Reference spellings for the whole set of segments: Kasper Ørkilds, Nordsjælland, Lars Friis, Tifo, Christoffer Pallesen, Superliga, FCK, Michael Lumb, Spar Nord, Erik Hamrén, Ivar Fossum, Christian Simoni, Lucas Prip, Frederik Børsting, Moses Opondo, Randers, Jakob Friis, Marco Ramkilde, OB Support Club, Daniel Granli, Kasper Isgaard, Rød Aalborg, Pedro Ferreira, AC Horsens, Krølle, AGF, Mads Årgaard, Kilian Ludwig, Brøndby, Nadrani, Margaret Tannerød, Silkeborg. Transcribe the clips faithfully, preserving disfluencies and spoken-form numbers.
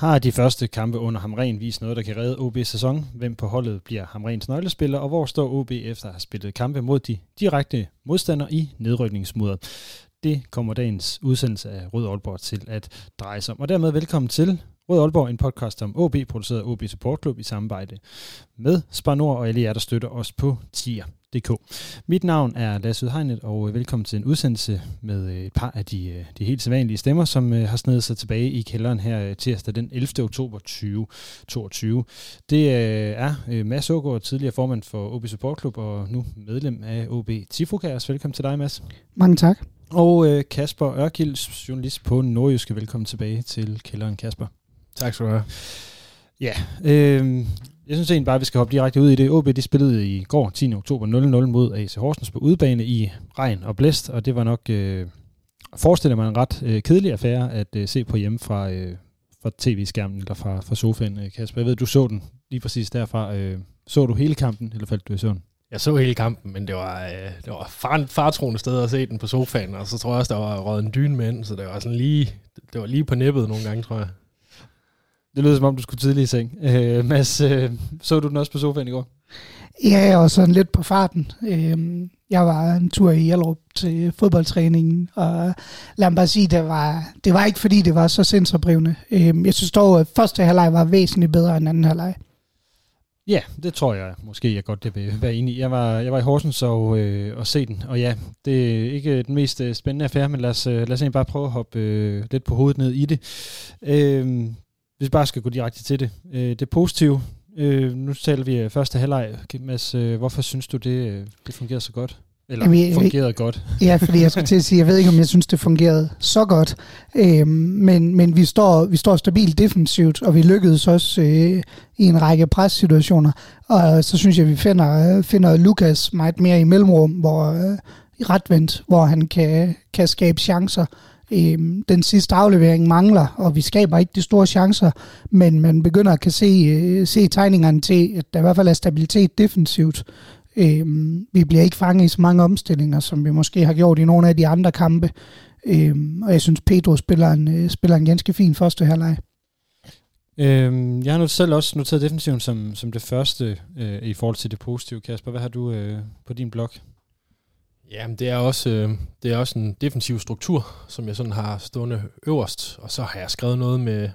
Har de første kampe under Hamrén vist noget, der kan redde O B's sæson? Hvem på holdet bliver Hamréns nøglespiller, og hvor står O B efter at have spillet kampe mod de direkte modstandere i nedrykningsmudder? Det kommer dagens udsendelse af Rød Aalborg til at dreje sig om. Og dermed velkommen til Rød Aalborg, en podcast om O B, produceret af O B Support Club i samarbejde med Spar Nord og alle jer, der støtter os på tier punktum d k. Mit navn er Lasse Udhegnet, og velkommen til en udsendelse med et par af de, de helt sædvanlige stemmer, som har snedet sig tilbage i kælderen her tirsdag den ellevte oktober to tusind og toogtyve. Det er Mads Årgaard, tidligere formand for O B Support Club og nu medlem af O B Tifokærs. Velkommen til dig, Mads. Mange tak. Og Kasper Ørkilds, journalist på Nordjyske. Velkommen tilbage til kælderen, Kasper. Tak skal du have. Ja, øh, jeg synes egentlig bare, at vi skal hoppe direkte ud i det. O B de spillede i går tiende oktober nul nul mod A C Horsens på udebane i regn og blæst, og det var nok, øh, forestiller man, en ret øh, kedelig affære at øh, se på hjemme fra, øh, fra tv-skærmen eller fra, fra sofaen, øh, Kasper. Jeg ved, du så den lige præcis derfra. Øh, så du hele kampen, eller faldt du i søvn? Jeg så hele kampen, men det var, øh, det var far, fartroende sted at se den på sofaen, og så tror jeg også, der var røget en dyne med den, så det var, sådan lige, det var lige på nippet nogle gange, tror jeg. Det lød som om, du skulle tidlig i seng. Øh, Mads, øh, så du den også på sofaen i går? Ja, og sådan lidt på farten. Øh, jeg var en tur i Hjellerup til fodboldtræningen, og lad mig bare sige, det var, det var ikke fordi, det var så sindsoprivende. Øh, jeg synes dog, at første halvleg var væsentligt bedre end anden halvleg. Ja, det tror jeg måske, jeg godt det vil være enig i. Jeg var, jeg var i Horsens og, øh, og se den, og ja, det er ikke den mest spændende affære, men lad os, lad os egentlig bare prøve at hoppe øh, lidt på hovedet ned i det. Øh, Hvis vi bare skal gå direkte til det. Det positive. Nu taler vi første halvleg. Mads, hvorfor synes du, det, det fungerede så godt? Eller Jamen, jeg, fungerede jeg, godt? Ja, fordi jeg skulle til at sige, jeg ved ikke, om jeg synes, det fungerede så godt. Øhm, men men vi, står, vi står stabilt defensivt, og vi lykkedes også øh, i en række pressituationer. Og så synes jeg, vi finder, finder Lucas meget mere i mellemrum, hvor, øh, i retvendt, hvor han kan, kan skabe chancer. Den sidste aflevering mangler, og vi skaber ikke de store chancer, men man begynder at kan se, se tegningerne til, at der i hvert fald er stabilitet defensivt. Øhm, vi bliver ikke fanget i så mange omstillinger, som vi måske har gjort i nogle af de andre kampe, øhm, og jeg synes, Pedro spiller en, spiller en ganske fin første halvleg. Øhm, jeg har nu selv også noteret defensiven som, som det første øh, i forhold til det positive. Kasper, hvad har du øh, på din blog? Jamen, det er også øh, det er også en defensiv struktur, som jeg sådan har stående øverst, og så har jeg skrevet noget med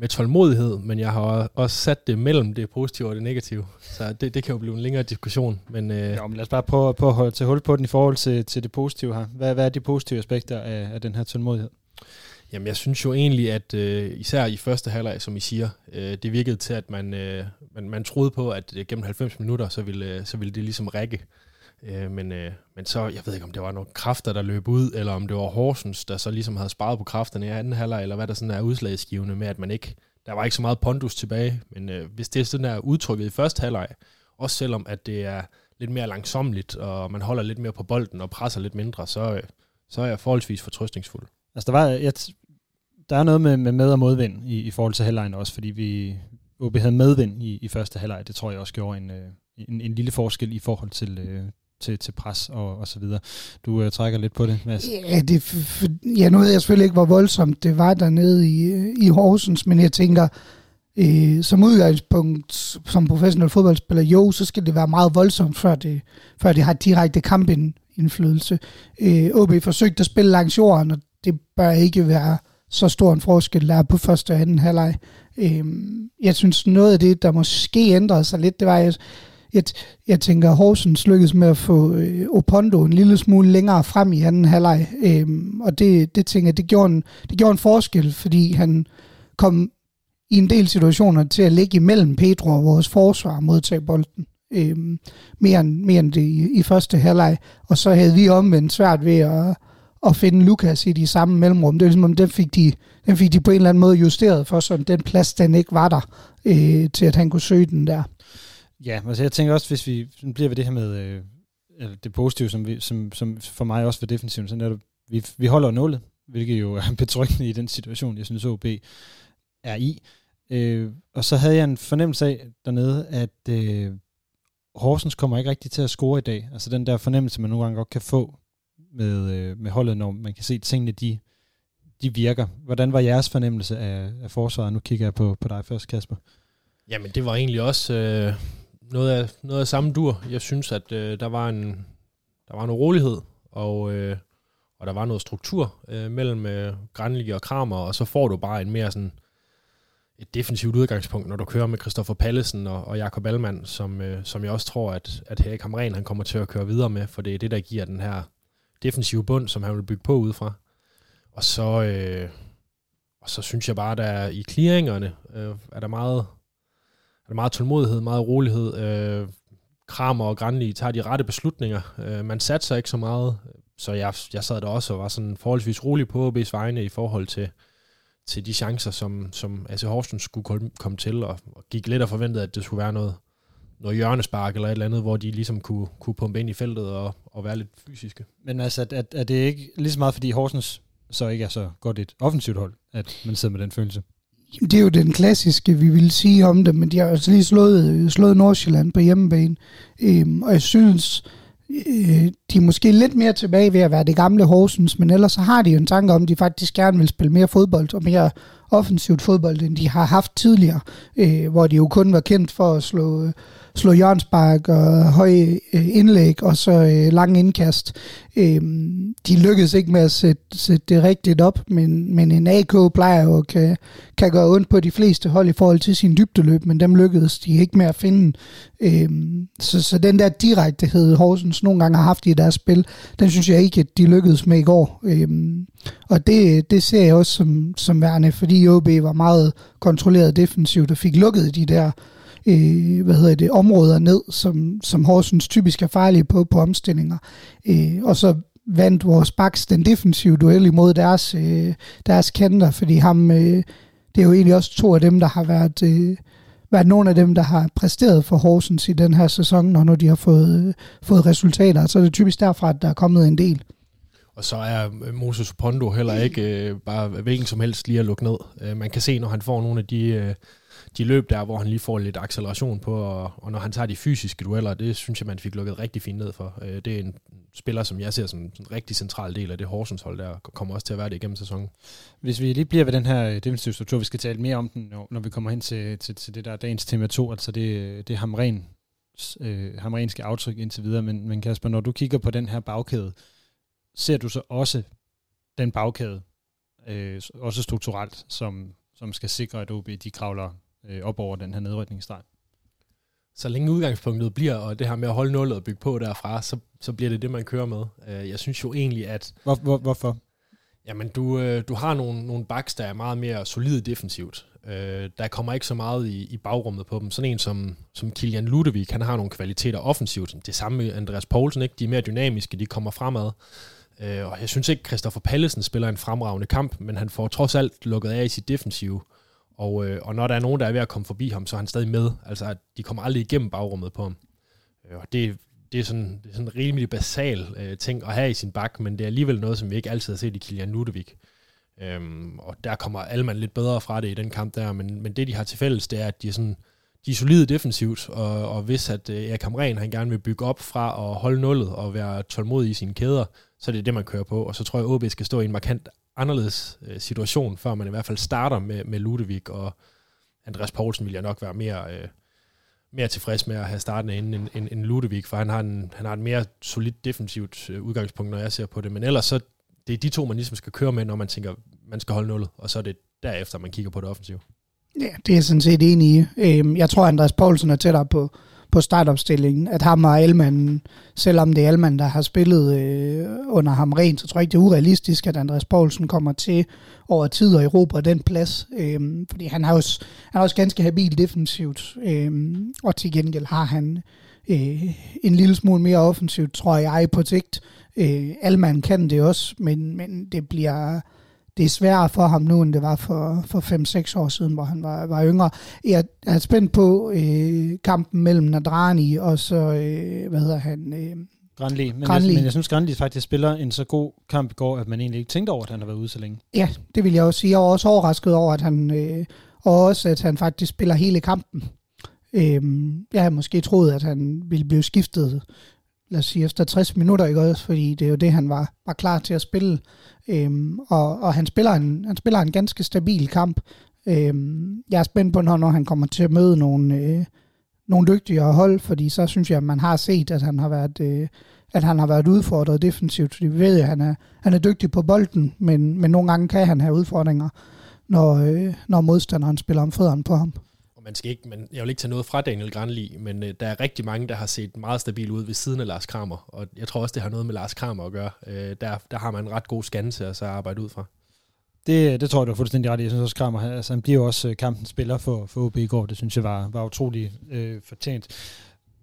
med tålmodighed, men jeg har også sat det mellem det positive og det negative, så det, det kan jo blive en længere diskussion. Men, øh, jo, men lad os bare prøve, prøve at holde til hul på den i forhold til, til det positive her. Hvad, hvad er de positive aspekter af, af den her tålmodighed? Jamen, jeg synes jo egentlig, at øh, især i første halvleg, som I siger, øh, det virkede til, at man, øh, man man troede på, at øh, gennem halvfems minutter så ville så ville det ligesom række. Men, øh, men så, jeg ved ikke, om det var nogle kræfter, der løb ud, eller om det var Horsens, der så ligesom havde sparet på kræfterne i anden halvleg, eller hvad der sådan er udslagsgivende med, at man ikke, der var ikke så meget pondus tilbage. Men øh, hvis det er sådan der udtrykket i første halvleg, også selvom at det er lidt mere langsommeligt, og man holder lidt mere på bolden og presser lidt mindre, så, øh, så er jeg forholdsvis fortrøstningsfuld. Altså, der var, jeg, der er noget med, med med- og modvind i, i forhold til halvlegen også, fordi vi, vi havde medvind i, i første halvleg. Det tror jeg også gjorde en, en, en lille forskel i forhold til... Øh, Til, til pres og, og så videre. Du øh, trækker lidt på det, Mads. Ja, det, for, ja, nu ved jeg selvfølgelig ikke, hvor voldsomt det var dernede i, i Horsens, men jeg tænker, øh, som udgangspunkt, som professionel fodboldspiller, jo, så skal det være meget voldsomt, før det, før det har direkte kampindflydelse. Øh, O B forsøgte at spille langs jorden, og det bør ikke være så stor en forskel, der er på første og anden halvleg. Øh, jeg synes, noget af det, der måske ændrede sig lidt, det var, at Jeg, jeg tænker, at Horsens lykkedes med at få øh, Opondo en lille smule længere frem i anden halvleg, øhm, og det, det tænker jeg, det gjorde, en, det gjorde en forskel, fordi han kom i en del situationer til at ligge imellem Pedro og vores forsvar modtage bolden, øhm, mere, end, mere end det i, i første halvleg, og så havde vi omvendt svært ved at, at finde Lucas i de samme mellemrum. Det er ligesom, om den fik de, den fik de på en eller anden måde justeret for, sådan den plads, den ikke var der, øh, til at han kunne søge den der. Ja, altså jeg tænker også, hvis vi bliver ved det her med øh, det positive, som, vi, som, som for mig også var defensiven, sådan er det, vi, vi holder nålet, hvilket jo er betryggende i den situation, jeg synes O B er i. Øh, og så havde jeg en fornemmelse af dernede, at øh, Horsens kommer ikke rigtig til at score i dag. Altså den der fornemmelse, man nogle gange godt kan få med, øh, med holdet, når man kan se, at tingene de, de virker. Hvordan var jeres fornemmelse af, af forsvaret? Nu kigger jeg på, på dig først, Kasper. Jamen det var egentlig også øh, noget, af, noget af samme dur. Jeg synes, at øh, der var en der var noget rolighed, og, øh, og der var noget struktur øh, mellem øh, Granli og Kramer, og så får du bare en mere sådan et defensivt udgangspunkt, når du kører med Christoffer Pallesen og, og Jakob Ahlmann, som, øh, som jeg også tror, at, at Erik Hamrén, han kommer til at køre videre med, for det er det, der giver den her defensive bund, som han vil bygge på udefra. Og så, øh, og så synes jeg bare, der i clearingerne øh, er der meget, er der meget tålmodighed, meget rolighed. Øh, Kramer og Granli tager de rette beslutninger. Øh, man satser ikke så meget, så jeg, jeg sad der også og var sådan forholdsvis rolig på O B's vegne i forhold til til de chancer, som, som A C Horsens skulle komme til, og, og gik lidt og forventede, at det skulle være noget, noget hjørnespark eller et eller andet, hvor de ligesom kunne, kunne pumpe ind i feltet og, og være lidt fysiske. Men altså, er, er det ikke lige så meget, fordi Horsens så ikke er så godt et offensivt hold, at man sidder med den følelse? Det er jo den klassiske, vi ville sige om det, men de har også lige slået, slået Nordsjælland på hjemmebane, øhm, og jeg synes, de er måske lidt mere tilbage ved at være det gamle Horsens, men ellers så har de jo en tanke om, at de faktisk gerne vil spille mere fodbold og mere offensivt fodbold, end de har haft tidligere, hvor de jo kun var kendt for at slå, slå hjørnespark og høje indlæg og så lang indkast. De lykkedes ikke med at sætte, sætte det rigtigt op, men, men en A K plejer jo at kan, kan gøre ondt på de fleste hold i forhold til sin dybdeløb, men dem lykkedes de ikke med at finde. Så, så den der direktehed, Horsens nogle gange har haft i deres spil, den synes jeg ikke, at de lykkedes med i går. Og det, det ser jeg også som, som værende, fordi O B var meget kontrolleret defensivt og fik lukket de der øh, hvad hedder det, områder ned, som, som Horsens typisk er farlige på, på omstillinger. Øh, og så vandt vores backs den defensive duel imod deres, øh, deres kanter, fordi ham, øh, det er jo egentlig også to af dem, der har været, øh, været nogle af dem, der har præsteret for Horsens i den her sæson, når de har fået, øh, fået resultater. Så er det typisk derfra, at der er kommet en del. Og så er Moses Pondo heller ikke øh, bare hvilken som helst lige at lukke ned. Øh, man kan se, når han får nogle af de, øh, de løb der, hvor han lige får lidt acceleration på, og, og når han tager de fysiske dueller, det synes jeg, man fik lukket rigtig fint ned for. Øh, det er en spiller, som jeg ser som en rigtig central del af det Horsens hold, der kommer også til at være det igennem sæsonen. Hvis vi lige bliver ved den her defensive struktur, vi skal tale mere om den, når vi kommer hen til, til, til det der dagens tema to, altså det, det Hamréns, øh, Hamrénske aftryk indtil videre. Men, men Kasper, når du kigger på den her bagkæde, ser du så også den bagkæde, øh, også strukturelt, som, som skal sikre, at O B de kravler øh, op over den her nedrykningsstreg? Så længe udgangspunktet bliver, og det her med at holde nullet og bygge på derfra, så, så bliver det det, man kører med. Jeg synes jo egentlig, at... Hvor, hvor, hvorfor? Jamen, du, du har nogle, nogle backs, der er meget mere solide defensivt. Der kommer ikke så meget i, i bagrummet på dem. Sådan en som, som Kilian Ludwig, han har nogle kvaliteter offensivt. Det samme med Andreas Poulsen, ikke? De er mere dynamiske, de kommer fremad. Uh, og jeg synes ikke, at Christoffer Pallesen spiller en fremragende kamp, men han får trods alt lukket af i sit defensive. Og, uh, og når der er nogen, der er ved at komme forbi ham, så er han stadig med. Altså, at de kommer aldrig igennem bagrummet på ham. Uh, og det, det er sådan en rimelig basal uh, ting at have i sin bak, men det er alligevel noget, som vi ikke altid har set i Kilian Ludwig. Um, og der kommer Ahlmann lidt bedre fra det i den kamp der, men, men det, de har til fælles, det er, at de er, sådan, de er solide defensivt, og, og hvis at uh, Erik Hamrén, han gerne vil bygge op fra at holde nullet og være tålmodig i sine kæder, så det er det, man kører på. Og så tror jeg, O B skal stå i en markant anderledes øh, situation, før man i hvert fald starter med, med Ludwig, og Andreas Poulsen vil jeg nok være mere, øh, mere tilfreds med at have starten inden end, end, end Ludwig, for han har en, han har en mere solidt defensivt øh, udgangspunkt, når jeg ser på det. Men ellers så, det er de to, man ligesom skal køre med, når man tænker, man skal holde nullet, og så er det derefter, man kigger på det offensive. Ja, det er jeg sådan set enig i. Øhm, jeg tror, Andreas Poulsen er tættere på på startopstillingen, at ham og Ahlmann, selvom det er Ahlmann, der har spillet øh, under Hamrén, så tror jeg ikke, det er urealistisk, at Andreas Poulsen kommer til over tid og erobre den plads, øh, fordi han har også, han er også ganske habil defensivt, øh, og til gengæld har han øh, en lille smule mere offensivt, tror jeg, på sigt. Øh, Ahlmann kan det også, men, men det bliver... Det er sværere for ham nu, end det var for, for fem seks år siden, hvor han var, var yngre. Jeg er spændt på øh, kampen mellem Nadrani og så, øh, hvad hedder han? Øh, Granli. Men, Granli. Jeg, men jeg synes, Granli faktisk spiller en så god kamp i går, at man egentlig ikke tænkte over, at han har været ude så længe. Ja, det vil jeg også sige. Jeg var også overrasket over, at han, øh, og også, at han faktisk spiller hele kampen. Øh, jeg havde måske troet, at han ville blive skiftet, lad os sige, efter tres minutter, ikke også? Fordi det er jo det, han var, var klar til at spille. Øhm, og og han, spiller en, han spiller en ganske stabil kamp. Øhm, jeg er spændt på, når han kommer til at møde nogle, øh, nogle dygtigere hold, fordi så synes jeg, at man har set, at han har været, øh, at han har været udfordret defensivt. Fordi vi ved, at han er, han er dygtig på bolden, men, men nogle gange kan han have udfordringer, når, øh, når modstanderen spiller om fødderne på ham. Man skal ikke, man, jeg vil ikke tage noget fra Daniel Granli, men øh, der er rigtig mange, der har set meget stabil ud ved siden af Lars Kramer, og jeg tror også, det har noget med Lars Kramer at gøre. Øh, der, der har man en ret god skanse at så arbejde ud fra. Det, det tror jeg, du er fuldstændig ret i. Jeg synes også, Kramer, altså, han bliver også kampens spiller for, for O B i går. Det synes jeg var, var utrolig øh, fortjent.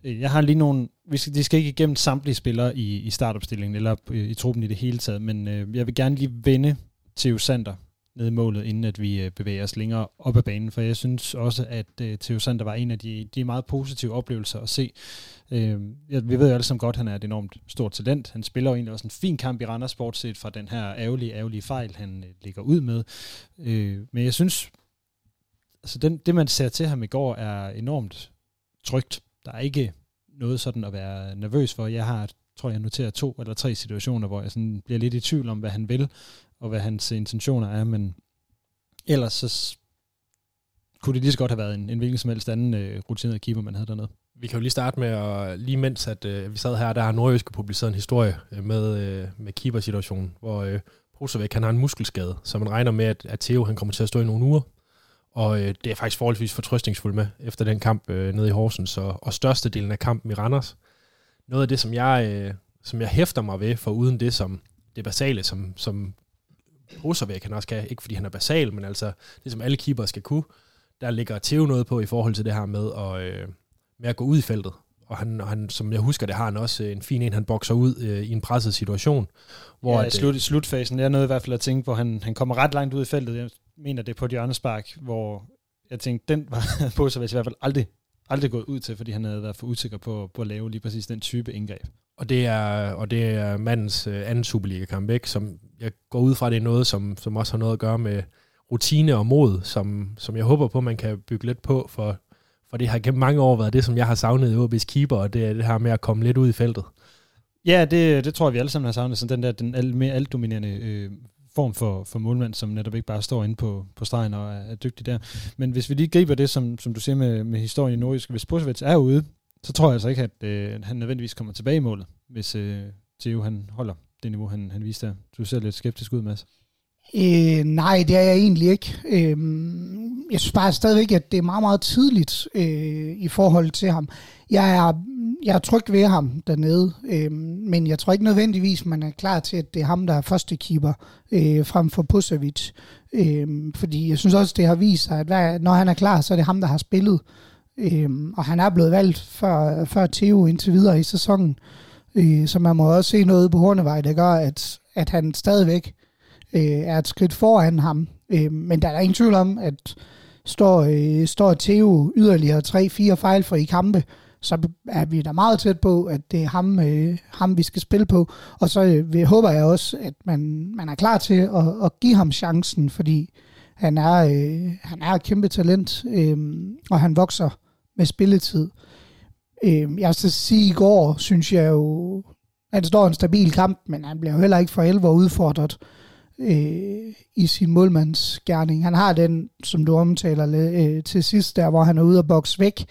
Jeg har lige nogle... Vi skal, de skal ikke igennem samtlige spillere i, i startopstillingen, eller i, i truppen i det hele taget, men øh, jeg vil gerne lige vende Theo Sander ned i målet, inden at vi bevæger os længere op ad banen, for jeg synes også, at uh, Theo Sander var en af de, de meget positive oplevelser at se. Uh, vi ved jo alle sammen godt, at han er et enormt stort talent. Han spiller jo egentlig også en fin kamp i Randers bortset fra den her ærgerlige, ærgerlige fejl, han uh, ligger ud med. Uh, men jeg synes, altså den, det man ser til ham i går er enormt trygt. Der er ikke noget sådan at være nervøs for. Jeg har, tror jeg, noteret to eller tre situationer, hvor jeg sådan bliver lidt i tvivl om, hvad han vil, og hvad hans intentioner er, men ellers så kunne det lige så godt have været en, en hvilken som helst anden øh, rutineret keeper, man havde dernede. Vi kan jo lige starte med, at lige mens at, øh, vi sad her, der har Nordjyske publiceret en historie med, øh, med keepersituationen, hvor øh, Prosovæk, han har en muskelskade, så man regner med, at, at Theo han kommer til at stå i nogle uger, og øh, det er faktisk forholdsvis fortrøstningsfuldt med, efter den kamp øh, nede i Horsens, og, og størstedelen af kampen i Randers. Noget af det, som jeg, øh, som jeg hæfter mig ved, for uden det som det basale, som, som Prosovæk han også kan, ikke fordi han er basal, men altså det, som alle keepere skal kunne, der ligger Theo noget på i forhold til det her med at, øh, med at gå ud i feltet. Og han, han, som jeg husker, det har han også en fin en, han bokser ud øh, i en presset situation. Hvor ja, at, slut, i slutfasen, jeg er noget i hvert fald at tænke på, han, han kommer ret langt ud i feltet. Jeg mener, det er på et hjørnespark, hvor jeg tænkte, den var Prosovæk i hvert fald aldrig, aldrig gået ud til, fordi han havde været for usikker på, på at lave lige præcis den type indgreb. Og det er, og det er mandens øh, anden Superliga-kamp, ikke? Som jeg går ud fra, det er noget, som, som også har noget at gøre med rutine og mod, som, som jeg håber på, man kan bygge lidt på, for, for det har gennem mange år været det, som jeg har savnet i O B's keeper, og det er det her med at komme lidt ud i feltet. Ja, det, det tror jeg, vi alle sammen har savnet, sådan den der den al, mere altdominerende øh, form for, for målmand, som netop ikke bare står inde på, på stregen og er, er dygtig der. Men hvis vi lige griber det, som, som du siger med, med historien i Nordisk, hvis Prosovic er ude, så tror jeg altså ikke, at øh, han nødvendigvis kommer tilbage i målet, hvis øh, Theo han holder det niveau, han, han viste der. Du ser lidt skeptisk ud, Mads. Øh, nej, det er jeg egentlig ikke. Øh, jeg synes bare stadigvæk, at det er meget, meget tidligt øh, i forhold til ham. Jeg er, jeg er tryg ved ham dernede, øh, men jeg tror ikke nødvendigvis, man er klar til, at det er ham, der er første keeper øh, frem for Prosovic. Øh, fordi jeg synes også, det har vist sig, at hver, når han er klar, så er det ham, der har spillet. Øhm, og han er blevet valgt før, før Theo indtil videre i sæsonen, øh, så man må også se noget på Hornevej, der gør, at, at han stadigvæk øh, er et skridt foran ham. Øh, men der er ingen tvivl om, at står, øh, står Theo yderligere tre fire fejlfri i kampe, så er vi da meget tæt på, at det er ham, øh, ham vi skal spille på. Og så øh, håber jeg også, at man, man er klar til at, at give ham chancen, fordi han er, øh, han er et kæmpe talent, øh, og han vokser med spilletid. Øh, jeg skal sige, i går synes jeg jo, han står en stabil kamp, men han bliver jo heller ikke for alvor udfordret øh, i sin målmandsgerning. Han har den, som du omtaler øh, til sidst, der hvor han er ude og bokse væk.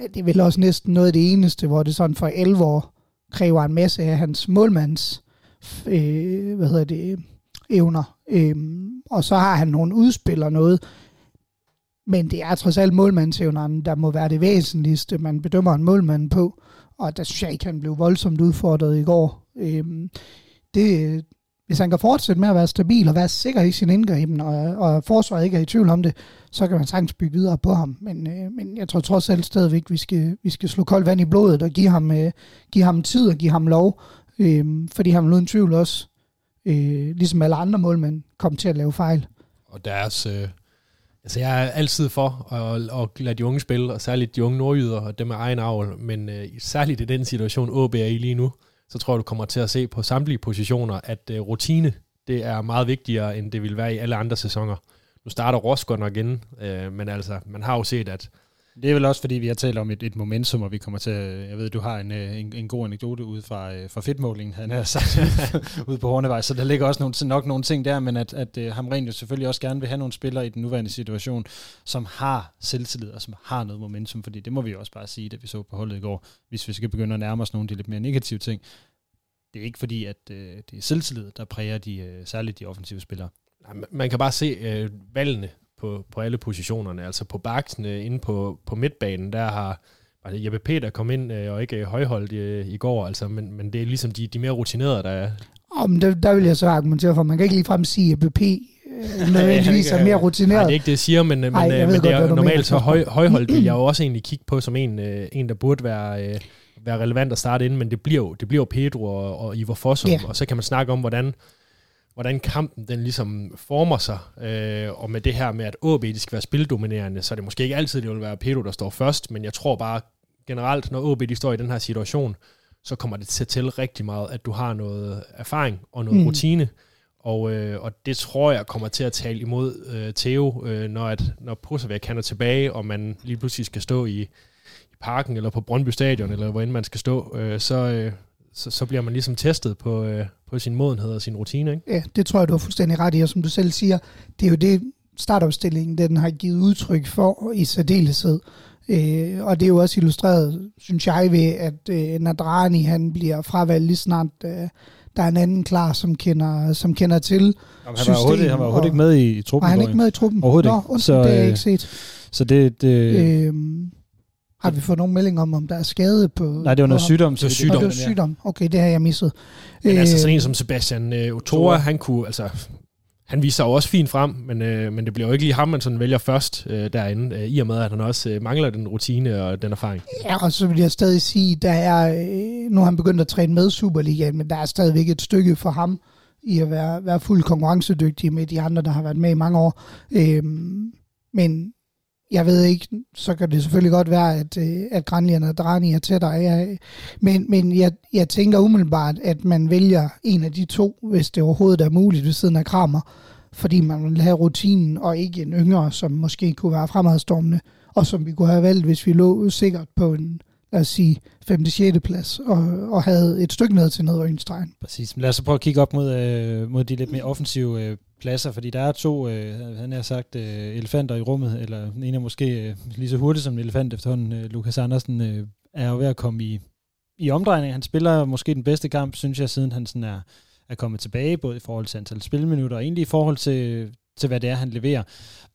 Men det er vel også næsten noget af det eneste, hvor det sådan for alvor kræver en masse af hans målmands øh, hvad hedder det, evner. Øh, og så har han nogle udspil og noget, Men det er trods alt målmandsevnerne, der må være det væsentligste, man bedømmer en målmand på. Og der synes jeg ikke, han blev voldsomt udfordret i går. Øhm, det, hvis han kan fortsætte med at være stabil og være sikker i sin indgriben, og, og forsvaret ikke er i tvivl om det, så kan man sagtens bygge videre på ham. Men, øh, men jeg tror trods alt stadigvæk, vi skal, vi skal slå koldt vand i blodet og give ham, øh, give ham tid og give ham lov. Øh, fordi han uden tvivl også, øh, ligesom alle andre målmænd, kom til at lave fejl. Og deres... Øh Altså, jeg er altid for at, at lade de unge spille, og særligt de unge nordjyder, og dem er egen avl, men øh, særligt i den situation, O B er i lige nu, så tror jeg, du kommer til at se på samtlige positioner, at øh, rutine, det er meget vigtigere, end det vil være i alle andre sæsoner. Nu starter Roskilde nok igen, øh, men altså, man har jo set, at... Det er vel også, fordi vi har talt om et, et momentum, og vi kommer til at... Jeg ved, du har en, en, en god anekdote ude fra, fra fedtmålingen, han har sagt, ude på Hornevej, så der ligger også nogle, nok nogle ting der, men at, at Hamrén jo selvfølgelig også gerne vil have nogle spillere i den nuværende situation, som har selvtillid og som har noget momentum, fordi det må vi jo også bare sige, da vi så på holdet i går, hvis vi skal begynde at nærme os nogle af de lidt mere negative ting. Det er ikke fordi, at øh, det er selvtillid, der præger de, øh, særligt de offensive spillere. Man kan bare se øh, valgene, På, på alle positionerne, altså på baksene, inde på, på midtbanen, der har altså Jeppe Peter kom ind øh, og ikke højholdt øh, i går, altså, men, men det er ligesom de, de mere rutinerede, der er. Oh, men der, der vil jeg så argumentere for, man kan ikke ligefrem sige, at Jeppe P øh, nødvendigvis er mere rutineret. Nej, det er ikke det, jeg siger, men, men, Ej, jeg men godt, det er det, normalt mener, så høj, højholdt, vil jeg jo også egentlig kigge på som en, øh, en der burde være, øh, være relevant at starte ind, men det bliver jo, det bliver jo Pedro og, og Ivar Fossum, yeah. Og så kan man snakke om, hvordan hvordan kampen den ligesom former sig, øh, og med det her med, at O B de skal være spildominerende, så er det måske ikke altid, det vil være Pedro, der står først, men jeg tror bare generelt, når O B de står i den her situation, så kommer det til at tælle rigtig meget, at du har noget erfaring og noget mm. rutine, og, øh, og det tror jeg kommer til at tale imod øh, Theo, øh, når, at, når Prosovæk kan er tilbage, og man lige pludselig skal stå i, i parken, eller på Brøndby Stadion, eller hvor end man skal stå, øh, så... Øh, Så, så bliver man ligesom testet på, øh, på sin modenhed og sin rutine, ikke? Ja, det tror jeg, du har fuldstændig ret i, og som du selv siger, det er jo det, startopstillingen, den har givet udtryk for i særdeleshed. Øh, og det er jo også illustreret, synes jeg, ved, at øh, Nadrani, han bliver fravalgt lige snart, øh, der er en anden klar, som kender, som kender til systemet. Han var overhovedet ikke med i, i truppen. Nej, han er ikke med i truppen. Overhovedet Nå, ikke. Så, det er øh, ikke set. Så det... det... Øh, Har vi fået nogen melding om, om der er skade på... Nej, det var noget sygdom. Det var sygdom. Det var sygdom. Okay, det har jeg misset. Men Æh, altså sådan en som Sebastian øh, Otora, han kunne, altså... Han viser jo også fint frem, men, øh, men det bliver jo ikke lige ham, man sådan vælger først øh, derinde, øh, i og med, at han også øh, mangler den rutine og den erfaring. Ja, og så vil jeg stadig sige, der er... Øh, nu har han begyndt at træne med Superligaen, men der er stadigvæk et stykke for ham i at være, være fuldt konkurrencedygtig med de andre, der har været med i mange år. Øh, men... Jeg ved ikke, så kan det selvfølgelig godt være, at, at Granli og Nadrani er tættere. Jeg, men men jeg, jeg tænker umiddelbart, at man vælger en af de to, hvis det overhovedet er muligt ved siden af Kramer, fordi man vil have rutinen og ikke en yngre, som måske kunne være fremadstormende, og som vi kunne have valgt, hvis vi lå sikkert på en, lad os sige, femte sjette plads, og, og havde et stykke ned til nedrykningsstregen. Præcis, men lad os så prøve at kigge op mod, øh, mod de lidt mere offensive øh. pladser, fordi der er to, øh, han har sagt, øh, elefanter i rummet, eller en er måske øh, lige så hurtigt som en elefant efterhånden. Øh, Lucas Andersen øh, er jo ved at komme i, i omdrejning. Han spiller måske den bedste kamp, synes jeg, siden han sådan er, er kommet tilbage, både i forhold til antal spilminutter, og egentlig i forhold til, til hvad det er, han leverer.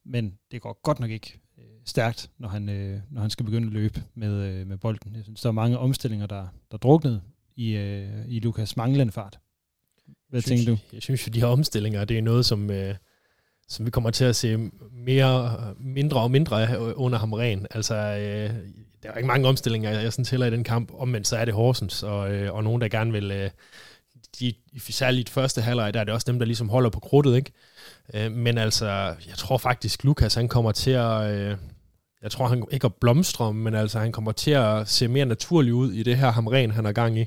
Men det går godt nok ikke øh, stærkt, når han, øh, når han skal begynde at løbe med, øh, med bolden. Jeg synes, der er mange omstillinger, der, der druknede i, øh, i Lucas manglende fart. Hvad synes, tænker du? Jeg synes jo, de her omstillinger, det er noget, som, øh, som vi kommer til at se mere, mindre og mindre under Hamrén. Altså, øh, der er ikke mange omstillinger, jeg sådan tæller i den kamp, omvendt så er det Horsens, og, øh, og nogen, der gerne vil... Øh, de, særligt i første halvleg, der er det også dem, der ligesom holder på krudtet, ikke? Øh, men altså, jeg tror faktisk, Lucas, han kommer til at... Øh, jeg tror, han ikke at blomstre, men altså, han kommer til at se mere naturlig ud i det her Hamrén, han er gang i,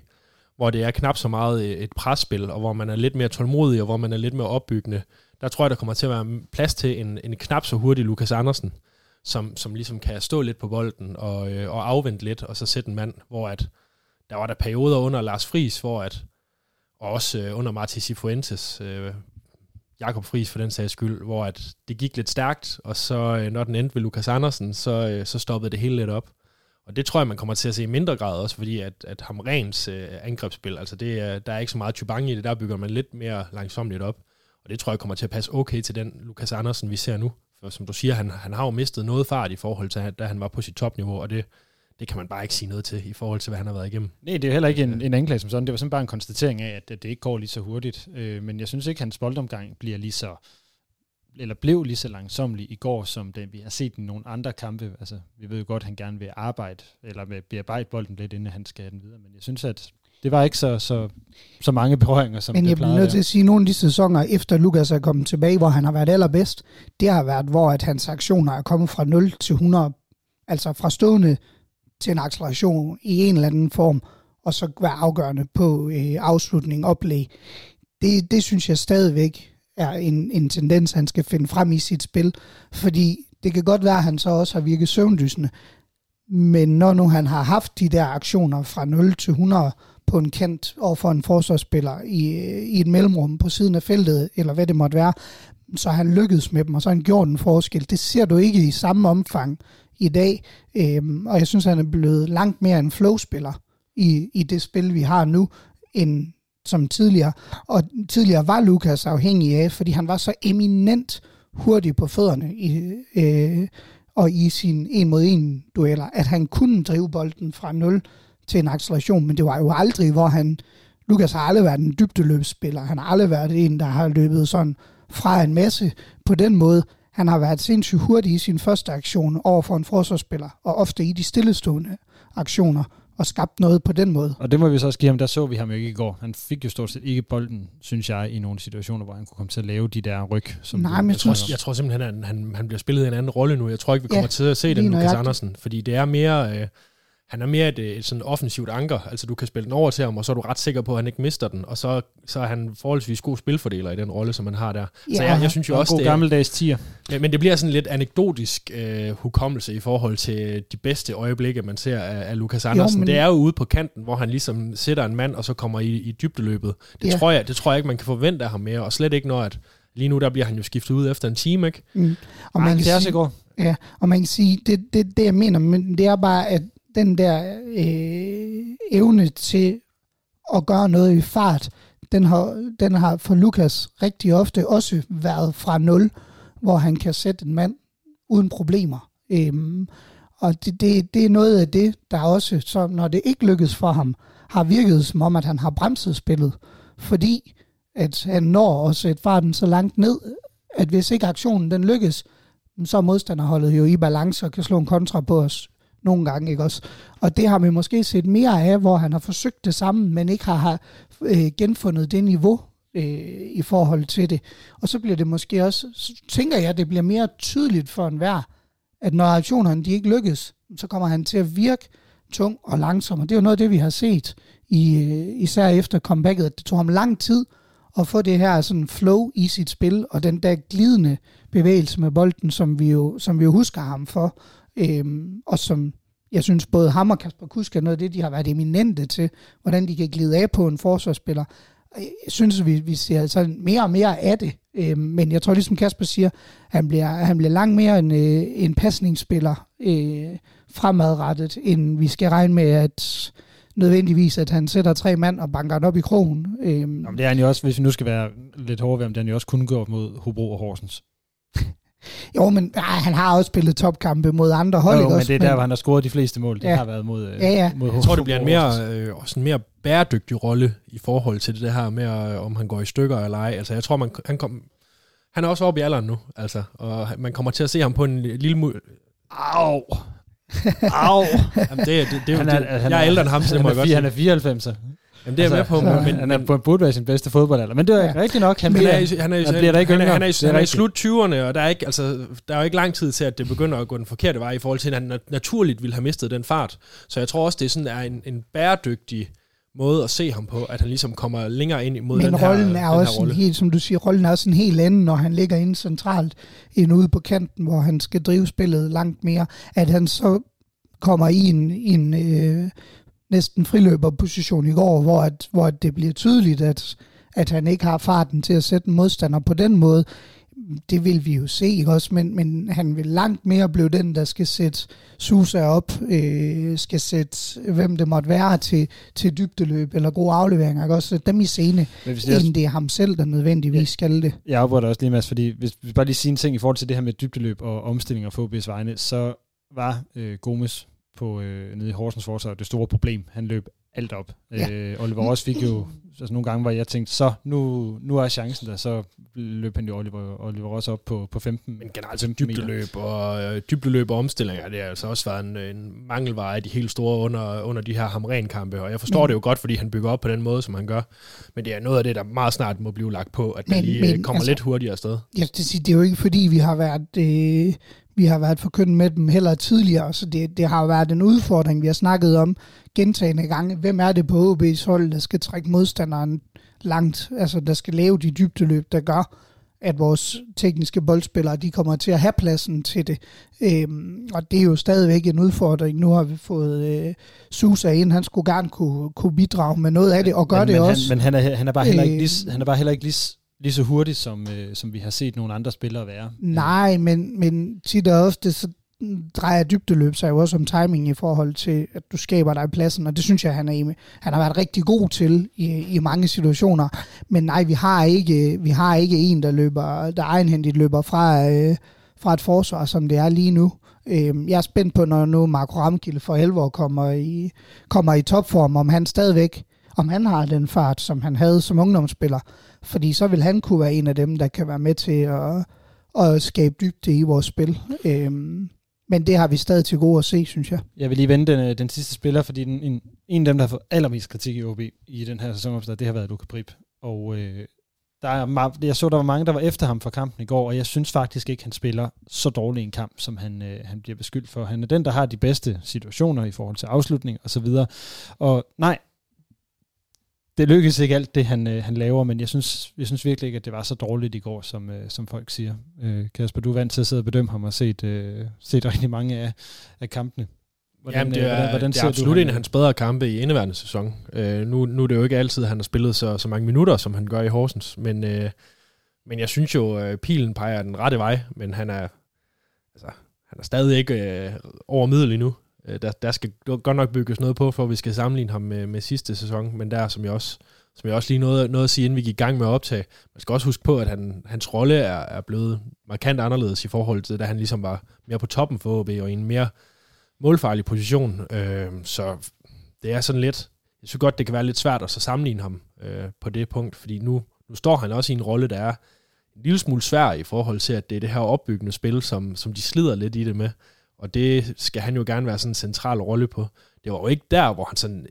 hvor det er knap så meget et presspil, og hvor man er lidt mere tålmodig, og hvor man er lidt mere opbyggende. Der tror jeg, der kommer til at være plads til en, en knap så hurtig Lucas Andersen, som, som ligesom kan stå lidt på bolden og, øh, og afvente lidt, og så sætte en mand, hvor at, der var der perioder under Lars Friis, hvor at, og også øh, under Martín Cifuentes, øh, Jakob Friis for den sags skyld, hvor at det gik lidt stærkt, og så øh, når den endte ved Lucas Andersen, så, øh, så stoppede det hele lidt op. Og det tror jeg, man kommer til at se i mindre grad også, fordi at, at Hamréns øh, angrebsspil, altså det er, der er ikke så meget Chubange i det, der bygger man lidt mere langsomt lidt op. Og det tror jeg kommer til at passe okay til den Lucas Andersen, vi ser nu. For som du siger, han, han har jo mistet noget fart i forhold til, da han var på sit topniveau, og det, det kan man bare ikke sige noget til i forhold til, hvad han har været igennem. Nej, det er heller ikke en, en anklage som sådan. Det var simpelthen bare en konstatering af, at det ikke går lige så hurtigt. Øh, men jeg synes ikke, at hans boldomgang bliver lige så, eller blev lige så langsomlig i går, som det, vi har set i nogle andre kampe. Altså, vi ved jo godt, at han gerne vil arbejde, eller bearbejde bolden lidt, inden han skal have den videre. Men jeg synes, at det var ikke så, så, så mange berøringer, som men det plejede. Men jeg bliver nødt til at sige, at nogle af de sæsoner, efter Lucas er kommet tilbage, hvor han har været allerbedst, det har været, hvor at hans aktioner er kommet fra nul til hundrede, altså fra stående til en acceleration i en eller anden form, og så være afgørende på øh, afslutning, oplæg. Det, det synes jeg stadigvæk er en, en tendens, han skal finde frem i sit spil, fordi det kan godt være, at han så også har virket søvnlysende, men når nu han har haft de der aktioner fra nul til hundrede, på en kant over for en forsvarsspiller i, i et mellemrum på siden af feltet, eller hvad det måtte være, så han lykkedes med dem, og så han gjorde en forskel. Det ser du ikke i samme omfang i dag, øhm, og jeg synes, han er blevet langt mere en flowspiller i, i det spil, vi har nu, end som tidligere. Og tidligere var Lucas afhængig af, fordi han var så eminent hurtig på fødderne i, øh, og i sin en-mod-en-dueller, at han kunne drive bolden fra nul til en acceleration, men det var jo aldrig, hvor han, Lucas har aldrig været en dybdeløbsspiller, han har aldrig været en, der har løbet sådan fra en masse på den måde. Han har været sindssygt hurtig i sin første aktion over for en forsvarsspiller, og ofte i de stillestående aktioner, og skabt noget på den måde. Og det må vi så også give ham, der så vi ham jo ikke i går. Han fik jo stort set ikke bolden, synes jeg, i nogle situationer, hvor han kunne komme til at lave de der ryg. Som Nej, men jeg tror, jeg tror simpelthen, at han, han, han bliver spillet i en anden rolle nu. Jeg tror ikke, vi kommer ja, til at se den, Lucas Andersen, fordi det er mere... Øh, Han er mere et, et sådan offensivt anker, altså du kan spille den over til ham, og så er du ret sikker på, at han ikke mister den, og så, så er han forholdsvis god spilfordeler i den rolle, som han har der. Ja, så jeg, jeg synes jo også, en god gammeldags tier. Men, men det bliver sådan lidt anekdotisk øh, hukommelse i forhold til de bedste øjeblikke, man ser af, af Lucas Andersen. Jo, men... Det er jo ude på kanten, hvor han ligesom sætter en mand, og så kommer i, i dybdeløbet. Det, ja. tror jeg, det tror jeg ikke, man kan forvente af ham mere, og slet ikke når, at lige nu der bliver han jo skiftet ud efter en time, ikke? Mm. Og Ej, man kan det er sige, så godt. Ja, og man kan sige, det, det, det jeg mener, men det er bare, at den der øh, evne til at gøre noget i fart, den har, den har for Lucas rigtig ofte også været fra nul, hvor han kan sætte en mand uden problemer. Øhm, og det, det, det er noget af det, der også, så når det ikke lykkes for ham, har virket som om, at han har bremset spillet, fordi at han når at sætte farten så langt ned, at hvis ikke aktionen den lykkes, så er modstanderholdet jo i balance og kan slå en kontra på os. Nogle gange, ikke også? Og det har vi måske set mere af, hvor han har forsøgt det samme, men ikke har, har øh, genfundet det niveau øh, i forhold til det. Og så bliver det måske også, tænker jeg, det bliver mere tydeligt for enhver, at når aktionerne de ikke lykkes, så kommer han til at virke tung og langsom. Og det er jo noget af det, vi har set, i, øh, især efter comebacket, at det tog ham lang tid at få det her sådan flow i sit spil, og den der glidende bevægelse med bolden, som vi jo, som vi jo husker ham for, Øhm, og som jeg synes både ham og Kasper Kusk er noget af det, de har været eminente til, hvordan de kan glide af på en forsvarsspiller. Jeg synes, vi, vi ser altså mere og mere af det, øhm, men jeg tror, ligesom Kasper siger, han bliver, han bliver langt mere en, øh, en pasningsspiller øh, fremadrettet, end vi skal regne med, at nødvendigvis, at han sætter tre mand og banker den op i krogen. Øhm. Jamen, det er han jo også, hvis vi nu skal være lidt hårde ved, om det er han jo også kun går mod Hobro og Horsens. Jo, men øh, han har også spillet topkampe mod andre hold, ikke også? Jo, men det er der, men... hvor han har scoret de fleste mål. Det ja. har været mod, øh, ja, ja. mod Jeg tror, det bliver en mere, øh, også en mere bæredygtig rolle i forhold til det her med, øh, om han går i stykker eller ej. Altså, jeg tror, man, han, kom, han er også oppe i alderen nu, altså, og man kommer til at se ham på en lille... Mu- Au! Au! Jamen, det, det, det, han er, det, han jeg er ældre end ham, så det må jeg godt sige. Han er fireoghalvfemser. Jamen, det er altså, med på, så, men, han er på en burde være sin bedste fodboldalder, men det er ja. rigtigt nok. Han, han, er, i, han, er, i, han bliver der ikke yngre. Han er, han er, er i slut tyverne, og der er, ikke, altså, der er jo ikke lang tid til, at det begynder at gå den forkerte vej i forhold til, at han naturligt ville have mistet den fart. Så jeg tror også, det sådan er en, en bæredygtig måde at se ham på, at han ligesom kommer længere ind imod men den her rolle. Men rollen er også rolle. en helt, som du siger, rollen er også en helt anden, når han ligger inde centralt, end ude på kanten, hvor han skal drive spillet langt mere. At han så kommer i en... en øh, næsten friløberposition i går, hvor, at, hvor det bliver tydeligt, at, at han ikke har farten til at sætte en modstander på den måde, det vil vi jo se, ikke også? Men, men han vil langt mere blive den, der skal sætte Sousa op, øh, skal sætte, hvem det måtte være, til, til dybdeløb eller gode afleveringer, ikke også? Dem i scene, inden det er ham selv, der nødvendigvis ja, skal det. Jeg afbryder også lige, Mads, fordi hvis vi bare lige siger en ting i forhold til det her med dybdeløb og omstillinger for O B's vegne, så var øh, Gomes på, øh, nede i Horsens forsvar det store problem. Han løb alt op. Ja. Øh, Oliver også fik jo altså nogle gange, hvor jeg tænkte, så nu, nu er chancen der, så løb han jo Oliver, Oliver også op på, på femten. Men generelt som dybdeløb og, øh, dybdeløb og omstillinger, det har altså også været en, en mangelvare af de helt store under, under de her Hamrén-kampe, og jeg forstår mm. det jo godt, fordi han bygger op på den måde, som han gør, men det er noget af det, der meget snart må blive lagt på, at det lige men, kommer altså, lidt hurtigere afsted. Jeg vil sige, det er jo ikke fordi, vi har været... Øh Vi har været forkyndt med dem heller tidligere, så det, det har jo været en udfordring, vi har snakket om gentagende gange. Hvem er det på O B's hold, der skal trække modstanderen langt, altså der skal lave de dybdeløb, der gør, at vores tekniske boldspillere, de kommer til at have pladsen til det. Øhm, og det er jo stadigvæk en udfordring. Nu har vi fået øh, Sousa ind, han skulle gerne kunne, kunne bidrage med noget af det, og gøre men, det men også. Han, men han er, han er bare heller ikke lige, han er bare heller ikke lige lige så hurtigt, som, øh, som vi har set nogle andre spillere være. Nej, men, men tit og ofte, så drejer dybdeløb sig jo også om timing i forhold til, at du skaber dig pladsen, og det synes jeg, han er, han har været rigtig god til i, i mange situationer. Men nej, vi har ikke, vi har ikke en, der løber, der egenhændigt løber fra, øh, fra et forsvar, som det er lige nu. Øh, jeg er spændt på, når nu Marco Ramkilde for alvor kommer i, kommer i topform, om han stadigvæk om han har den fart, som han havde som ungdomsspiller. Fordi så vil han kunne være en af dem, der kan være med til at, at skabe dybde i vores spil. Øhm, men det har vi stadig til gode at se, synes jeg. Jeg vil lige vende den, den sidste spiller, fordi den, en, en af dem, der har fået allermest kritik i O B i den her sæsonopstart, det har været Lucas Prip. Og øh, der er, jeg så, der var mange, der var efter ham fra kampen i går, og jeg synes faktisk ikke, han spiller så dårlig en kamp, som han, øh, han bliver beskyldt for. Han er den, der har de bedste situationer i forhold til afslutning osv. Og nej, det lykkedes ikke alt det, han, han laver, men jeg synes, jeg synes virkelig ikke, at det var så dårligt i går, som, som folk siger. Øh, Kasper, du er vant til at sidde og bedømme ham og set, øh, set rigtig mange af, af kampene. Hvordan, Jamen, det er, hvordan, hvordan det er absolut du, en af hans bedre kampe i indeværende sæson. Øh, nu, nu er det jo ikke altid, at han har spillet så, så mange minutter, som han gør i Horsens, men, øh, men jeg synes jo, at pilen peger den rette vej, men han er, altså, han er stadig ikke øh, over middel endnu. Der, der skal godt nok bygges noget på, for vi skal sammenligne ham med, med sidste sæson, men der, som jeg også, som jeg også lige nåede, nåede at sige, inden vi gik i gang med at optage, man skal også huske på, at han, hans rolle er, er blevet markant anderledes i forhold til, da han ligesom var mere på toppen for O B og i en mere målfarlig position. Øh, så det er sådan lidt, jeg synes godt, det kan være lidt svært at så sammenligne ham øh, på det punkt, fordi nu, nu står han også i en rolle, der er en lille smule svær i forhold til, at det er det her opbyggende spil, som, som de slider lidt i det med. Og det skal han jo gerne være sådan en central rolle på. Det var jo ikke der, hvor han sådan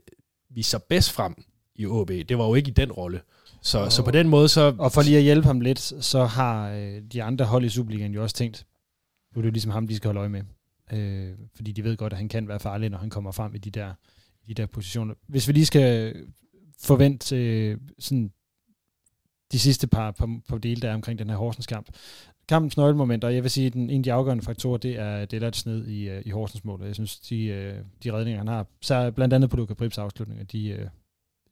viser bedst frem i O B. Det var jo ikke i den rolle. Så, og, så på den måde så... Og for lige at hjælpe ham lidt, så har øh, de andre hold i Superligaen jo også tænkt, nu er det jo ligesom ham, de skal holde øje med. Øh, fordi de ved godt, at han kan være farlig, når han kommer frem i de der, de der positioner. Hvis vi lige skal forvente øh, sådan de sidste par, par, par dele, der er omkring den her Horsens kamp. Kampens nøglemoment, og jeg vil sige, at en af de afgørende faktorer, det er Dellerts ned i, i Horsens mål, og jeg synes, de, de redninger, han har, så blandt andet på Lucas Prips afslutninger, de,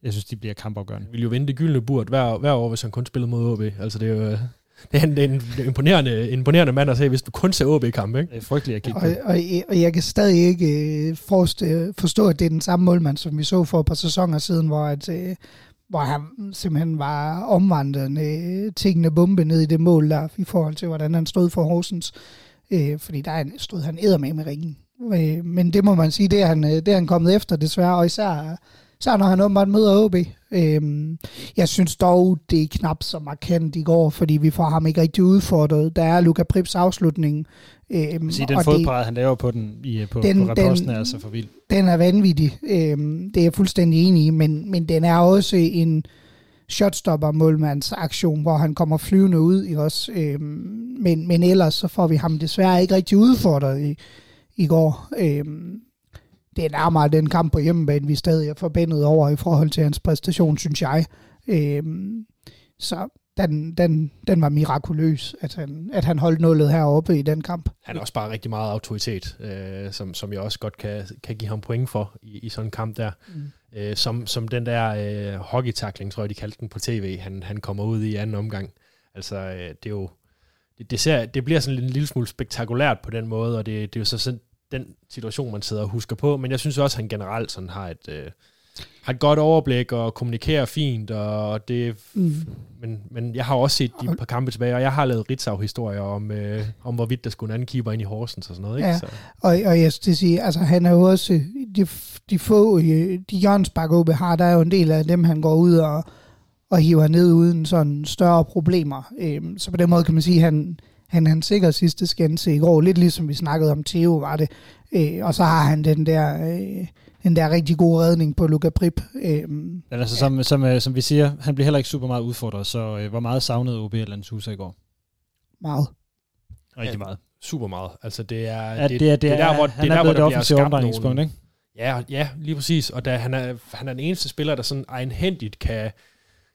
jeg synes, de bliver kampafgørende. Han ville jo vinde det gyldne burt hver, hver år, hvis han kun spillede mod O B. Altså, det er jo det er en, en imponerende, imponerende mand at se, hvis du kun ser O B-kamp, ikke? Det er frygteligt at kigge på. Og, og, og jeg kan stadig ikke forstå, at det er den samme målmand, som vi så for et par sæsoner siden, hvor at... hvor han simpelthen var omvandrende tingene bombe ned i det mål der, i forhold til, hvordan han stod for Horsens. Øh, fordi der stod han eddermame med ringen. Øh, men det må man sige, det er han, det er han kommet efter desværre, og især, især når han åbenbart møder O B. Øh, jeg synes dog, det er knap så markant i går, fordi vi får ham ikke rigtig udfordret. Der er Lucas Prips afslutning. Øh, sige, den fodparade, han laver på den i, på, den, på reposten, den, er altså for vild. Den er vanvittig, øh, det er jeg fuldstændig enig i, men, men den er også en shotstopper-målmandsaktion, hvor han kommer flyvende ud i os, øh, men, men ellers så får vi ham desværre ikke rigtig udfordret i, i går. Øh, det er nærmere den kamp på hjemmebane, vi stadig er forbandet over i forhold til hans præstation, synes jeg. Øh, så... Den, den, den var mirakuløs, at han, at han holdt nullet heroppe i den kamp. Han er også bare rigtig meget autoritet, øh, som, som jeg også godt kan, kan give ham point for i, i sådan en kamp der. Mm. Øh, som, som den der øh, hockey-tackling, tror jeg, de kaldte den på tv, han, han kommer ud i anden omgang. Altså, øh, det er jo det, det, ser, det bliver sådan en lille smule spektakulært på den måde, og det, det er jo så sådan den situation, man sidder og husker på. Men jeg synes også, at han generelt sådan har et, øh, har et godt overblik og kommunikerer fint. Og det, mm. men, men jeg har også set de par kampe tilbage, og jeg har lavet Ritzau-historier om, øh, om hvorvidt der skulle en anden keeper ind i Horsens og sådan noget. Ikke? Ja, så. og, og jeg skal sige, altså han er jo også, de, de få, de hjørnsbakke O B har, der er jo en del af dem, han går ud og, og hiver ned uden sådan større problemer. Øhm, så på den måde kan man sige, at han... Han han sikker sidste skænse i går, lidt ligesom vi snakkede om Theo, var det. Øh, og så har han den der, øh, den der rigtig gode redning på Lucas Prip. Øh, ja, altså, som, ja. som, øh, som vi siger, han blev heller ikke super meget udfordret, så øh, hvor meget savnede O B Alan Sousa i går? Meget. Rigtig ja, meget. Super meget. Altså det er, ja, det, det, er, det, det er der, hvor, han det er der, hvor der bliver skabt nogle... Ikke? Ja, ja, lige præcis. Og da han, er, han er den eneste spiller, der sådan egenhændigt kan...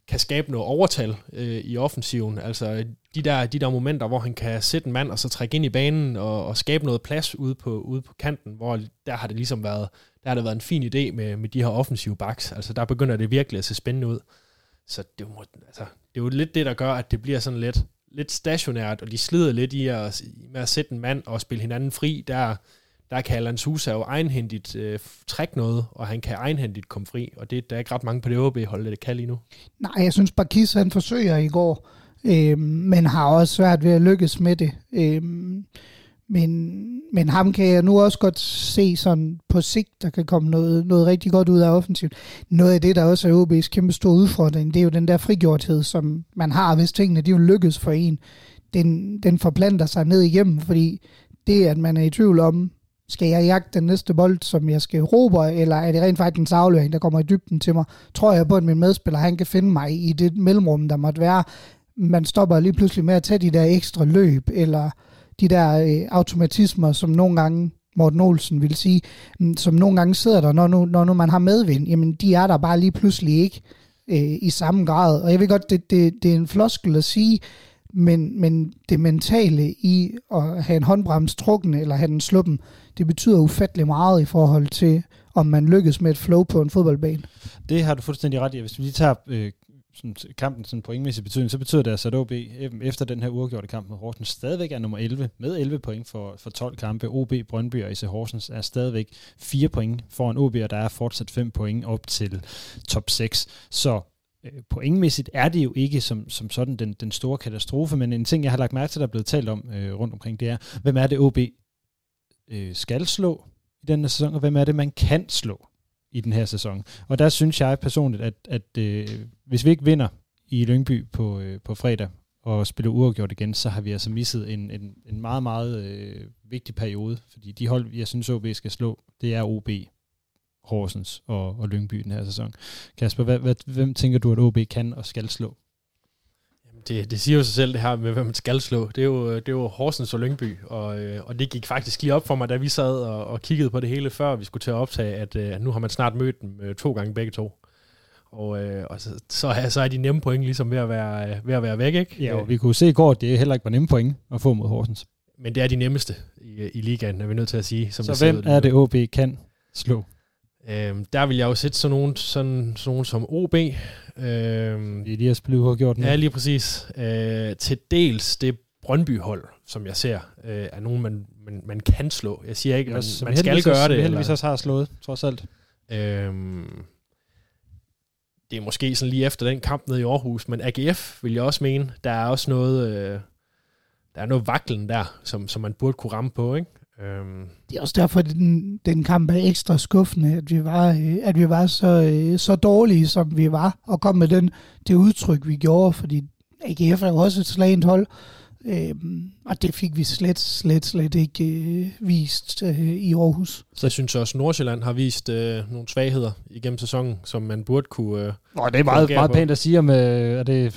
kan skabe noget overtal øh, i offensiven. Altså de der, de der momenter, hvor han kan sætte en mand og så trække ind i banen og, og skabe noget plads ude på, ude på kanten, hvor der har det ligesom været, der har det været en fin idé med, med de her offensive backs. Altså der begynder det virkelig at se spændende ud. Så det, må, altså, det er jo lidt det, der gør, at det bliver sådan lidt, lidt stationært, og de slider lidt i at, med at sætte en mand og spille hinanden fri. Der, der kan Alan Sousa jo egenhændigt øh, trække noget, og han kan egenhændigt komme fri, og det, der er ikke ret mange på det O B-hold, der kan lige nu. Nej, jeg synes, Bakis han forsøger i går, øh, men har også svært ved at lykkes med det. Øh, men, men ham kan jeg nu også godt se sådan på sigt, der kan komme noget, noget rigtig godt ud af offensivt. Noget af det, der også er O B's kæmpe store udfordring, det er jo den der frigjorthed, som man har, hvis tingene de jo lykkes for en. Den, den forplanter sig ned igennem, fordi det, at man er i tvivl om, skal jeg jagte den næste bold, som jeg skal råbe, eller er det rent faktisk en aflevering, der kommer i dybden til mig? Tror jeg på, at min medspiller, han kan finde mig i det mellemrum, der måtte være. Man stopper lige pludselig med at tage de der ekstra løb, eller de der øh, automatismer, som nogle gange, Morten Olsen ville sige, som nogle gange sidder der, når nu, når nu man har medvind. Jamen, de er der bare lige pludselig ikke øh, i samme grad. Og jeg ved godt, det, det, det er en floskel at sige, Men, men det mentale i at have en håndbrems trukken eller have den sluppen, det betyder ufattelig meget i forhold til, om man lykkes med et flow på en fodboldbane. Det har du fuldstændig ret i. Hvis vi lige tager øh, sådan, kampen sådan pointmæssig betydning, så betyder det altså, at O B efter den her uafgjorte kamp mod Horsens stadigvæk er nummer elleve med elleve point for, for tolv kampe. O B, Brøndby og A C Horsens er stadigvæk fire point foran O B, og der er fortsat fem point op til top seks. Så pointmæssigt er det jo ikke som, som sådan den, den store katastrofe, men en ting, jeg har lagt mærke til, der er blevet talt om øh, rundt omkring, det er, hvem er det O B øh, skal slå i den her sæson, og hvem er det, man kan slå i den her sæson. Og der synes jeg personligt, at, at øh, hvis vi ikke vinder i Lyngby på, øh, på fredag og spiller uafgjort igen, så har vi altså misset en, en, en meget, meget øh, vigtig periode, fordi de hold, jeg synes, O B skal slå, det er O B, Horsens og, og Lyngby den her sæson. Kasper, hvad, hvad, hvem tænker du, at O B kan og skal slå? Jamen det, det siger jo sig selv, det her med, hvem man skal slå. Det er jo, det er jo Horsens og Lyngby, og, og det gik faktisk lige op for mig, da vi sad og, og kiggede på det hele, før vi skulle til at optage, at, at nu har man snart mødt dem to gange begge to. Og, og så, så, er, så er de nemme point ligesom ved at være, ved at være væk, ikke? Ja, og vi kunne se i går, at det heller ikke var nemme point at få mod Horsens. Men det er de nemmeste i, i ligaen, er vi nødt til at sige. Som så hvem sidder, er det, O B kan slå? Øhm, der vil jeg jo sætte sådan nogen, sådan, sådan nogen som O B. Øhm, det er lige at blive uafgjort nu. Ja, lige præcis. Øh, til dels det Brøndby-hold, som jeg ser, øh, er nogen, man, man, man kan slå. Jeg siger ikke, ja, man, man skal gøre også, det. Som heldigvis også har slået, trods alt. Øhm, det er måske sådan lige efter den kamp nede i Aarhus, men A G F vil jeg også mene, der er også noget, øh, der er noget vaklen der, som, som man burde kunne ramme på, ikke? Det er også derfor, at den, den kamp er ekstra skuffende, at vi var, at vi var så, så dårlige, som vi var, og kom med den, det udtryk, vi gjorde, fordi A G F er jo også et slagent hold, øhm, og det fik vi slet, slet, slet ikke øh, vist øh, i Aarhus. Så jeg synes også, at Nordsjælland har vist øh, nogle svagheder igennem sæsonen, som man burde kunne... Øh, Nå, det er meget, meget pænt at sige, om øh, er det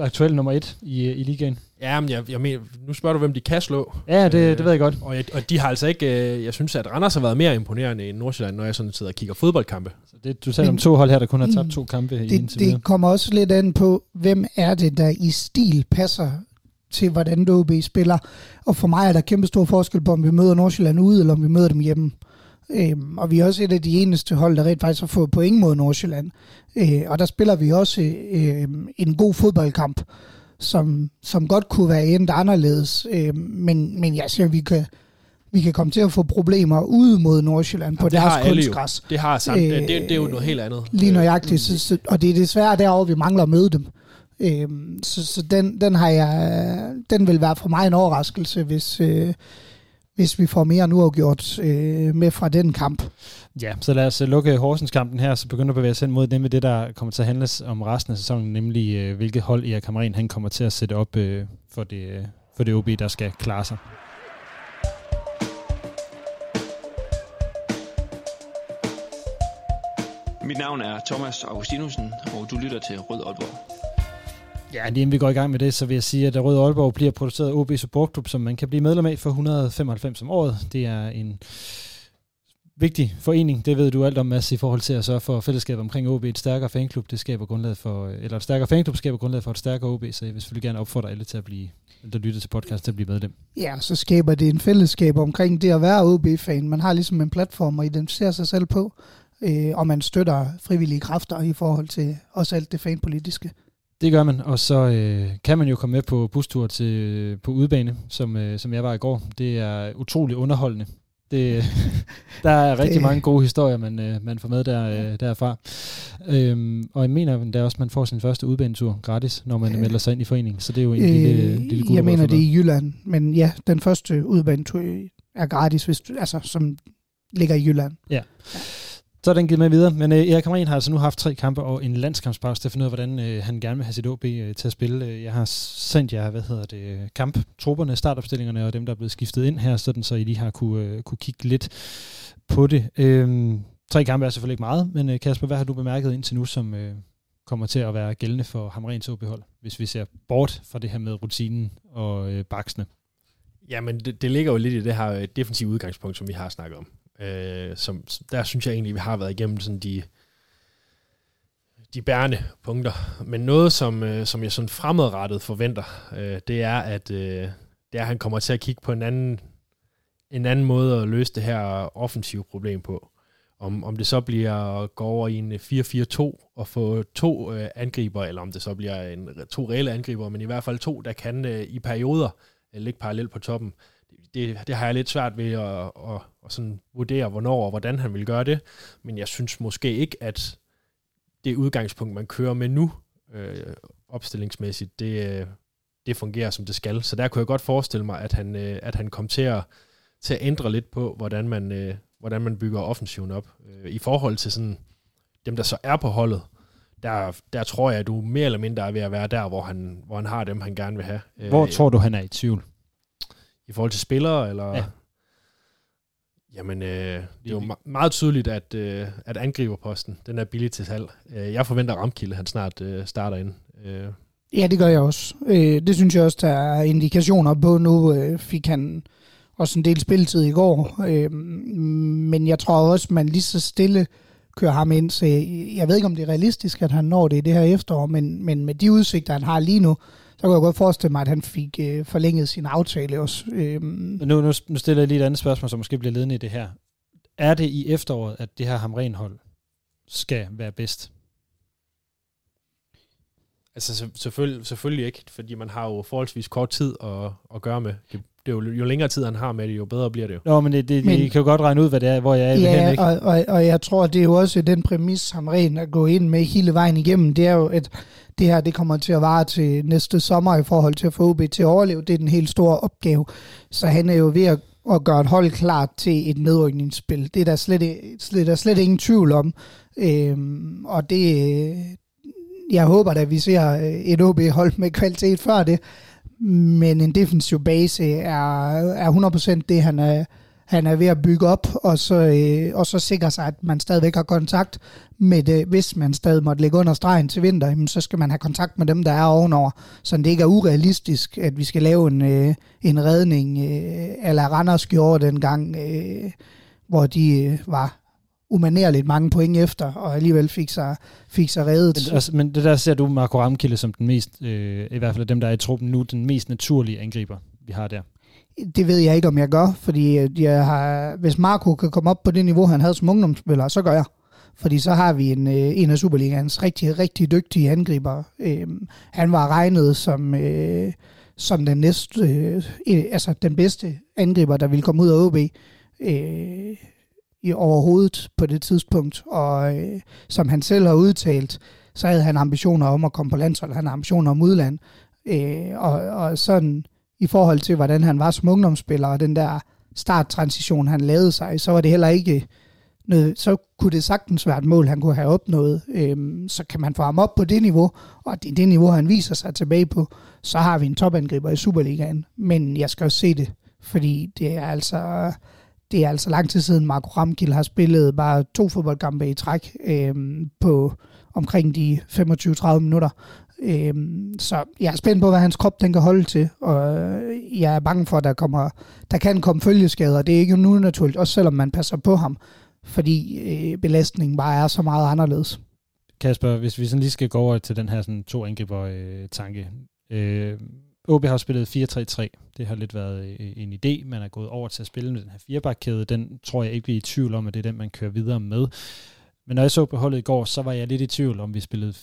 aktuelt nummer et i, i ligaen. Ja, men jeg, jeg mener, nu spørger du, hvem de kan slå. Ja, det, øh, det ved jeg godt. Og, jeg, og de har altså ikke... Øh, jeg synes, at Randers har været mere imponerende end Nordsjælland, når jeg sådan sidder og kigger fodboldkampe. Så det, du taler om to hold her, der kun har tabt to kampe. Det, i det kommer også lidt an på, hvem er det, der i stil passer til, hvordan O B spiller. Og for mig er der kæmpe stor forskel på, om vi møder Nordsjælland ude, eller om vi møder dem hjemme. Øhm, og vi er også et af de eneste hold, der rent faktisk har fået point mod Nordsjælland. Øh, og der spiller vi også øh, en god fodboldkamp. som, som godt kunne være endt anderledes. Øh, men, men jeg siger, vi kan... Vi kan komme til at få problemer ude mod Nordsjælland. Jamen, på det deres har kunstgræs. Det har samt, øh, det, det er jo noget helt andet. Lige nøjagtigt. Øh. Så, og det er desværre derovre, vi mangler at møde dem. Øh, så så den, den, har jeg, den vil være for mig en overraskelse, hvis, øh, hvis vi får mere end uafgjort øh, med fra den kamp. Ja, så lad os lukke Horsens-kampen her, så begynder at bevæge os hen mod nemlig det, der kommer til at handles om resten af sæsonen, nemlig øh, hvilket hold Erik Hamrén han kommer til at sætte op øh, for, det, øh, for det O B, der skal klare sig. Mit navn er Thomas Augustinussen, og du lytter til Rød Aalborg. Ja, lige inden vi går i gang med det, så vil jeg sige, at Rød Aalborg bliver produceret af O B Support Club, som man kan blive medlem af for et hundrede femoghalvfems om året. Det er en vigtig forening, det ved du alt om, Mads, i forhold til at sørge for fællesskab omkring O B. Et stærkere fanklub, det skaber grundlaget for, eller et stærkere fanklub skaber grundlaget for et stærkere O B, så jeg vil selvfølgelig gerne opfordre alle til at blive, der lytter til podcast, til at blive medlem. Ja, så skaber det en fællesskab omkring det at være O B-fan. Man har ligesom en platform at identificere sig selv på. Øh, og man støtter frivillige kræfter i forhold til også alt det fanpolitiske. Det gør man, og så øh, kan man jo komme med på bustur til, øh, på udebane, som, øh, som jeg var i går. Det er utrolig underholdende. Det, der er rigtig det... mange gode historier, man, øh, man får med der, øh, derfra. Øhm, og jeg mener der også, at man får sin første udebanetur gratis, når man øh... melder sig ind i foreningen. Så det er jo en øh, lille, lille gode. Jeg mener det er i Jylland, men ja, den første udebanetur er gratis, hvis, altså, som ligger i Jylland. Ja. Ja. Så er den givet med videre, men øh, Erik Hamrén har altså nu haft tre kampe og en landskampspause til at finde ud af, hvordan øh, han gerne vil have sit O B øh, til at spille. Jeg har sendt jer, hvad hedder det, kamptrupperne, startopstillingerne og dem, der er blevet skiftet ind her, sådan så I lige har kunne, øh, kunne kigge lidt på det. Øh, tre kampe er selvfølgelig ikke meget, men øh, Kasper, hvad har du bemærket indtil nu, som øh, kommer til at være gældende for Hamréns O B-hold, hvis vi ser bort fra det her med rutinen og øh, baksene? Jamen, det, det ligger jo lidt i det her defensive udgangspunkt, som vi har snakket om. Øh, som, der synes jeg egentlig, vi har været igennem sådan de, de bærende punkter. Men noget, som, øh, som jeg sådan fremadrettet forventer, øh, det er, at øh, det er, han kommer til at kigge på en anden, en anden måde at løse det her offensive problem på. Om, om det så bliver at gå over i en fire fire to og få to øh, angriber, eller om det så bliver en, to reelle angriber, men i hvert fald to, der kan øh, i perioder øh, ligge parallelt på toppen. Det, det har jeg lidt svært ved at, at, at sådan vurdere, hvornår og hvordan han vil gøre det. Men jeg synes måske ikke, at det udgangspunkt, man kører med nu, øh, opstillingsmæssigt, det, det fungerer, som det skal. Så der kunne jeg godt forestille mig, at han, øh, at han kom til at, til at ændre lidt på, hvordan man, øh, hvordan man bygger offensiven op. Øh, I forhold til sådan, dem, der så er på holdet, der, der tror jeg, at du mere eller mindre er ved at være der, hvor han, hvor han har dem, han gerne vil have. Hvor øh, tror du, han er i tvivl? I forhold til spillere, eller... Ja. Jamen, øh, det er jo ma- meget tydeligt, at, øh, at angriberposten, den er billig til salg. Jeg forventer, at Ramkilde, han snart øh, starter ind. Øh. Ja, det gør jeg også. Øh, det synes jeg også, der er indikationer på. Nu øh, fik han også en del spilletid i går. Øh, men jeg tror også, man lige så stille kører ham ind til... Jeg ved ikke, om det er realistisk, at han når det i det her efterår, men, men med de udsigter, han har lige nu, så kan jeg godt forestille mig, at han fik øh, forlænget sin aftale også. Øhm. Nu, nu, nu stiller jeg lige et andet spørgsmål, som måske bliver ledende i det her. Er det i efteråret, at det her Hamrén-hold skal være bedst? Altså selvfølgelig, selvfølgelig ikke, fordi man har jo forholdsvis kort tid at, at gøre med. Det, det er jo, jo længere tid, han har med det, jo bedre bliver det jo. Nå, men det, det, men, I kan jo godt regne ud, hvad det er, hvor jeg er i ja, hen, ikke? Og, og, og jeg tror, det er jo også den præmis, Hamrén at gå ind med hele vejen igennem. Det er jo, at det her det kommer til at vare til næste sommer i forhold til at få O B til at overleve. Det er den helt store opgave. Så han er jo ved at, at gøre et hold klart til et nedrykningsspil. Det er der slet, slet, der slet ingen tvivl om. Øhm, og det... Jeg håber da, at vi ser et O B-hold med kvalitet før det, men en defensiv base er, er hundrede procent det, han er, han er ved at bygge op, og så, øh, og så sikre sig, at man stadigvæk har kontakt med det. Hvis man stadig måtte ligge under stregen til vinter, jamen, så skal man have kontakt med dem, der er ovenover, så det ikke er urealistisk, at vi skal lave en, øh, en redning, øh, eller Randers gjorde dengang, øh, hvor de øh, var... umanerligt mange point efter, og alligevel fik sig, fik sig reddet. Men, men det der ser du Marco Ramkilde som den mest, øh, i hvert fald dem, der er i truppen nu, den mest naturlige angriber, vi har der. Det ved jeg ikke, om jeg gør, fordi jeg har, hvis Marco kan komme op på det niveau, han havde som ungdomsspiller, så gør jeg. Fordi så har vi en, øh, en af Superligans rigtig, rigtig dygtige angriber. Øh, han var regnet som, øh, som den, næste, øh, altså den bedste angriber, der ville komme ud af O B øh, i overhovedet på det tidspunkt. Og øh, som han selv har udtalt, så havde han ambitioner om at komme på landshold. Han havde ambitioner om udland. Øh, og, og sådan i forhold til, hvordan han var som ungdomsspiller, og den der starttransition, han lavede sig, så var det heller ikke... så kunne det sagtens være et mål, han kunne have opnået. Øhm, så kan man få ham op på det niveau, og det er det niveau, han viser sig tilbage på, så har vi en topangriber i Superligaen. Men jeg skal også se det, fordi det er altså, det er altså lang tid siden, Marco Ramkilde har spillet bare to fodboldkampe i træk øhm, på omkring de femogtyve til tredive minutter. Øhm, så jeg er spændt på, hvad hans krop den kan holde til, og jeg er bange for, at der, kommer, der kan komme følgeskader. Det er ikke nu naturligt, også selvom man passer på ham, fordi øh, belastningen bare er så meget anderledes. Kasper, hvis vi sådan lige skal gå over til den her sådan, to angriber-tanke. Øh, øh, O B har spillet fire tre tre. Det har lidt været øh, en idé. Man er gået over til at spille med den her firebakkæde. Den tror jeg ikke, vi er i tvivl om, at det er den, man kører videre med. Men når jeg så på holdet i går, så var jeg lidt i tvivl om, vi spillede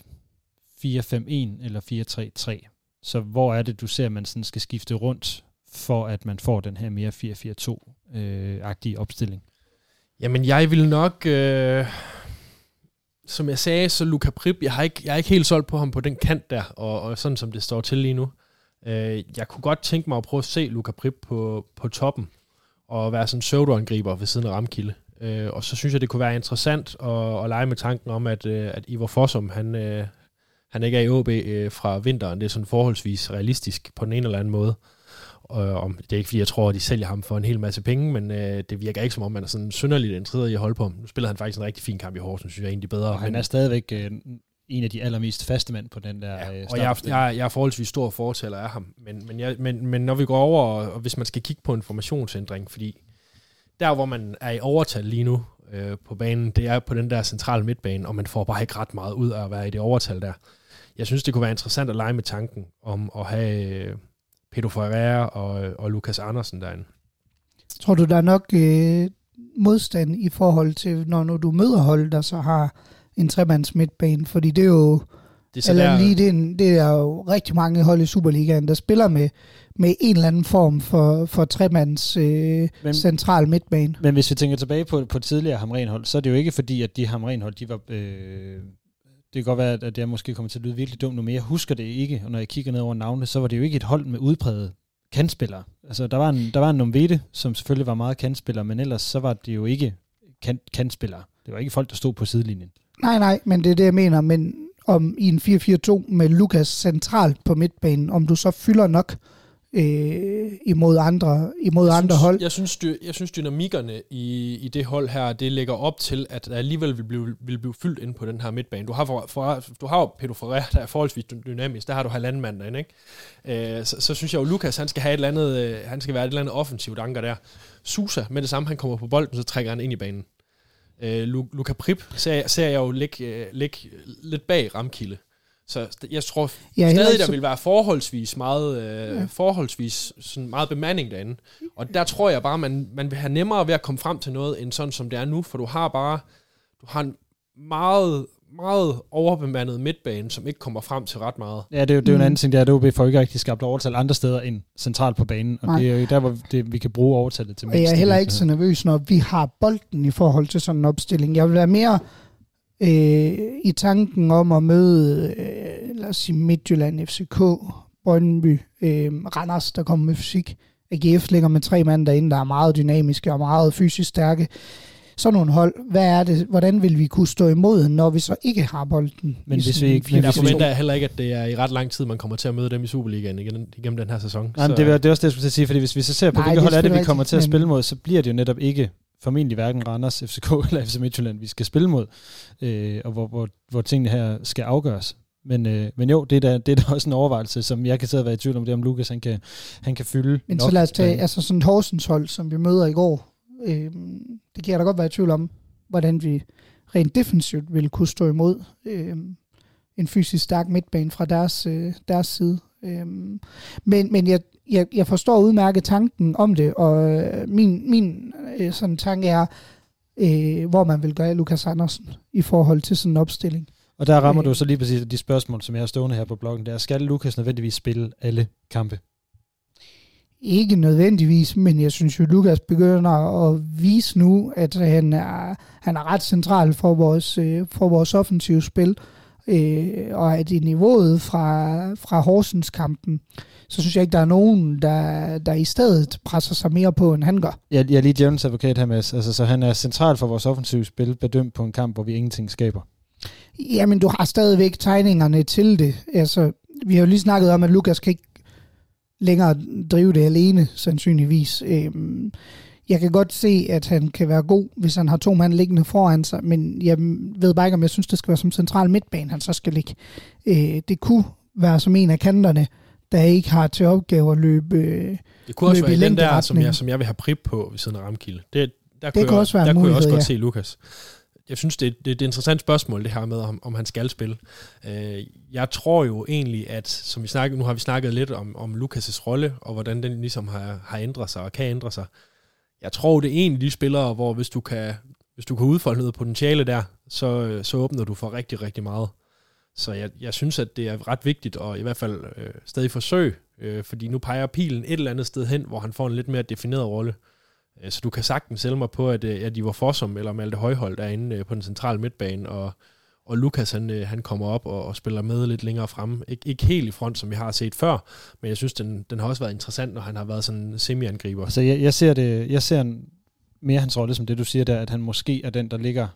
fire fem en eller fire tre tre. Så hvor er det, du ser, at man sådan skal skifte rundt, for at man får den her mere fire fire to-agtige øh, opstilling? Jamen, jeg vil nok, øh, som jeg sagde, så Lucas Prip, jeg har ikke, jeg er ikke helt solgt på ham på den kant der, og, og sådan som det står til lige nu. Øh, jeg kunne godt tænke mig at prøve at se Lucas Prip på, på toppen, og være sådan en pseudo-angriber ved siden af Ramkilde. Øh, og så synes jeg, det kunne være interessant at, at lege med tanken om, at, at Ivar Fossum, han, øh, han ikke er i O B øh, fra vinteren. Det er sådan forholdsvis realistisk på den ene eller anden måde. Og det er ikke fordi, jeg tror, at de sælger ham for en hel masse penge, men øh, det virker ikke som om, man er sådan synderligt interesseret i at holde på ham. Nu spiller han faktisk en rigtig fin kamp i Horsens, synes jeg egentlig bedre. Og han er stadigvæk øh, en af de allermest faste mænd på den der ja, øh, og jeg, jeg, jeg er forholdsvis stor fortæller af ham, men, men, jeg, men, men når vi går over, og hvis man skal kigge på en formationsændring, fordi der, hvor man er i overtal lige nu øh, på banen, det er på den der centrale midtbane, og man får bare ikke ret meget ud af at være i det overtal der. Jeg synes, det kunne være interessant at lege med tanken om at have... Øh, Pedro Ferreira og, og Lucas Andersen derinde. Tror du, der er nok øh, modstand i forhold til, når, når du møder hold, der så har en tremands midtbane? Fordi det er jo det er, eller der, lige, det, er, det er jo rigtig mange hold i Superligaen, der spiller med, med en eller anden form for, for tremands øh, men, central midtbane. Men hvis vi tænker tilbage på, på tidligere Hamrén-hold, så er det jo ikke fordi, at de Hamrén-hold, de var... Øh Det kan godt være, at jeg måske kommer til at lyde virkelig dumt nu, men jeg husker det ikke, og når jeg kigger ned over navnet, så var det jo ikke et hold med udpræget kantspillere. Altså, der var en, der var en Nomvete, som selvfølgelig var meget kantspiller, men ellers så var det jo ikke kan, kantspillere. Det var ikke folk, der stod på sidelinjen. Nej, nej, men det er det, jeg mener, men om i en fire fire to med Lucas centralt på midtbanen, om du så fylder nok øh, imod andre, imod jeg andre synes, hold. Jeg synes, dy, jeg synes dynamikkerne i, i det hold her, det lægger op til, at der alligevel vil blive, vil blive fyldt ind på den her midtbane. Du har, for, for, du har jo Pedro Ferreira, der er forholdsvis dynamisk, der har du halvanden mand derinde, ikke? Øh, så, så synes jeg jo, Lucas, han skal have et eller andet, øh, han skal være et eller andet offensivt anker der. Sousa, med det samme, han kommer på bolden, så trækker han ind i banen. Øh, Lucas Prip ser, ser jeg jo ligge lig, lidt bag Ramkilde. Så jeg tror ja, stadig, der vil være forholdsvis meget, øh, ja. forholdsvis sådan meget bemanding derinde. Og der tror jeg bare, man, man vil have nemmere ved at komme frem til noget, end sådan som det er nu. For du har bare du har en meget, meget overbemandet midtbane, som ikke kommer frem til ret meget. Ja, det er jo, det er jo en anden ting, det er, at O B får ikke rigtig skabt overtal andre steder end centralt på banen. Og Nej. Det er jo der, hvor det, vi kan bruge overtallet til. Og jeg er heller ikke så nervøs, når vi har bolden i forhold til sådan en opstilling. Jeg vil være mere... Øh, i tanken om at møde øh, lad os sige Midtjylland, F C K, Brøndby, øh, Randers, der kommer med fysik. A G F ligger med tre mand derinde, der er meget dynamiske og meget fysisk stærke. Sådan nogle hold, hvad er det, hvordan vil vi kunne stå imod, når vi så ikke har bolden? Men hvis vi ikke... Men argumentet er heller ikke, at det er i ret lang tid, man kommer til at møde dem i Superligaen igennem den her sæson. Nej, så. Det, er, det er også det, jeg skulle sige, fordi hvis vi så ser på, Nej, hvilke det hold er det, vi kommer til at spille mod, så bliver det jo netop ikke... formentlig hverken Randers, F C K eller F C Midtjylland, vi skal spille mod, øh, og hvor, hvor, hvor tingene her skal afgøres. Men, øh, men jo, det er, da, det er da også en overvejelse, som jeg kan sidde og være i tvivl om, det er, om Lucas han kan, han kan fylde. Men så lad os tage altså sådan et Horsens hold, som vi møder i går. Øh, det kan jeg da godt være i tvivl om, hvordan vi rent defensivt ville kunne stå imod øh, en fysisk stærk midtbane fra deres, øh, deres side. Øh, men, men jeg Jeg, jeg forstår udmærket tanken om det, og min, min sådan tanke er, øh, hvor man vil gøre Lucas Andersen i forhold til sådan en opstilling. Og der rammer øh, du så lige præcis de spørgsmål, som jeg har stående her på bloggen. Der skal Lucas nødvendigvis spille alle kampe? Ikke nødvendigvis, men jeg synes jo, Lucas begynder at vise nu, at han er, han er ret central for vores, for vores offensive spil. Øh, og at i niveauet fra, fra Horsens-kampen, så synes jeg ikke, der er nogen, der, der i stedet presser sig mere på, end han gør. Jeg, jeg er lige Jævnens advokat her, Mads. Altså, så han er central for vores offensive spil, bedømt på en kamp, hvor vi ingenting skaber. Jamen, du har stadigvæk tegningerne til det. Altså, vi har jo lige snakket om, at Lucas kan ikke længere drive det alene, sandsynligvis. Øhm, jeg kan godt se, at han kan være god, hvis han har to mand liggende foran sig, men jeg ved bare ikke, om jeg synes, det skal være som central midtbane, han så skal ligge. Øh, det kunne være som en af kanterne, der ikke har til opgave at løbe i længderetning. Det kunne også være den der, som jeg, som jeg vil have Prip på ved siden af Ramkilde. Det, der det kunne, jeg, også være der kunne jeg også godt ja. se Lucas. Jeg synes, det er, det er et interessant spørgsmål, det her med, om, om han skal spille. Øh, jeg tror jo egentlig, at som vi snakkede, nu har vi snakket lidt om, om Lucas' rolle, og hvordan den ligesom har, har ændret sig og kan ændre sig. Jeg tror, det er egentlig de spillere, hvor hvis du kan, hvis du kan udfolde noget potentiale der, så, så åbner du for rigtig, rigtig meget. Så jeg, jeg synes, at det er ret vigtigt, og i hvert fald øh, stadig forsøg, øh, fordi nu peger pilen et eller andet sted hen, hvor han får en lidt mere defineret rolle. Så du kan sagtens sælge mig på, at, at Ivar Fossum eller Malte Højhold er inde på den centrale midtbane, og, og Lucas han, han kommer op og, og spiller med lidt længere fremme. Ik- ikke helt i front, som vi har set før, men jeg synes, den, den har også været interessant, når han har været sådan en semi-angriber. Altså, jeg, jeg ser, det, jeg ser en, mere hans rolle som det, du siger der, at han måske er den, der ligger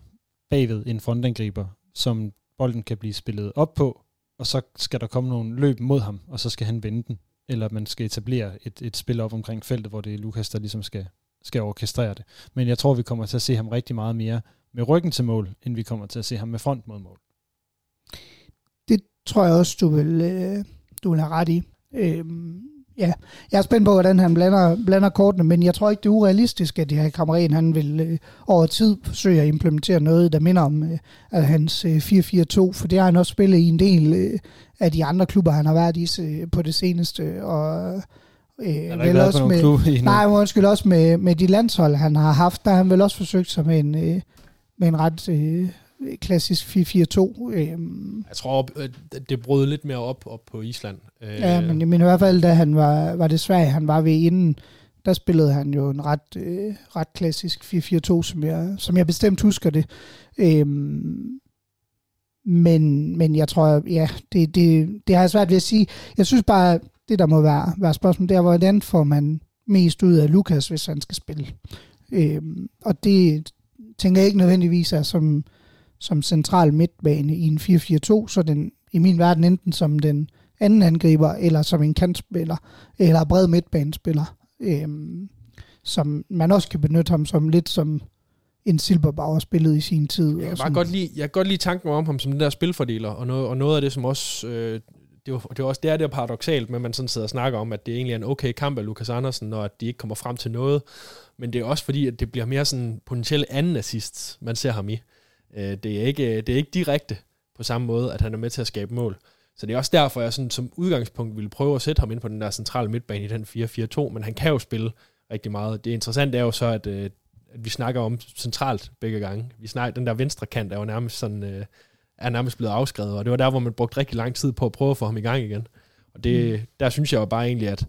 bagved en frontangriber, som bolden kan blive spillet op på, og så skal der komme nogle løb mod ham, og så skal han vende den, eller man skal etablere et, et spil op omkring feltet, hvor det er Lucas, der ligesom skal... skal orkestrere det. Men jeg tror, vi kommer til at se ham rigtig meget mere med ryggen til mål, end vi kommer til at se ham med front mod mål. Det tror jeg også, du vil, øh, du vil have ret i. Øh, ja. Jeg er spændt på, hvordan han blander, blander kortene, men jeg tror ikke, det er urealistisk, at det her Hamrén, han vil øh, over tid forsøge at implementere noget, der minder om øh, at hans øh, fire fire to, for det har han også spillet i en del øh, af de andre klubber, han har været i øh, på det seneste, og øh, Øh, vel også med, nej, undskyld, også med, med de landshold, han har haft, der har han vel også forsøgt sig med en, øh, med en ret øh, klassisk fire fire to. Øh. Jeg tror, det brød lidt mere op, op på Island. Øh. Ja, men, men i hvert fald, da han var, var det Sverige, han var ved inden, der spillede han jo en ret, øh, ret klassisk fire fire to, som jeg, som jeg bestemt husker det. Øh. Men, men jeg tror, ja, det, det, det har jeg svært ved at sige. Jeg synes bare... Det, der må være, være spørgsmålet, der hvordan får man mest ud af Lucas, hvis han skal spille. Øhm, og det tænker jeg ikke nødvendigvis er som, som central midtbane i en fire fire to, så den i min verden enten som den anden angriber, eller som en kantspiller, eller bred midtbanespiller, øhm, som man også kan benytte ham som lidt som en Silberbauer spillede i sin tid. Jeg kan godt lide, jeg kan godt lide tanken om ham som den der spilfordeler, og noget, og noget af det, som også... Øh Det er, det er også det er, det er paradoksalt, men man sådan sidder og snakker om, at det egentlig er en okay kamp af Lucas Andersen, og at de ikke kommer frem til noget. Men det er også fordi, at det bliver mere sådan potentielt anden assist, man ser ham i. Det er ikke, det er ikke direkte på samme måde, at han er med til at skabe mål. Så det er også derfor, jeg sådan, som udgangspunkt ville prøve at sætte ham ind på den der centrale midtbane i den fire fire to, men han kan jo spille rigtig meget. Det interessante er jo så, at, at vi snakker om centralt begge gange. Vi snakker, den der venstre kant er jo nærmest sådan... er nærmest blevet afskrevet, og det var der, hvor man brugte rigtig lang tid på at prøve at få ham i gang igen. Og det, der synes jeg jo bare egentlig, at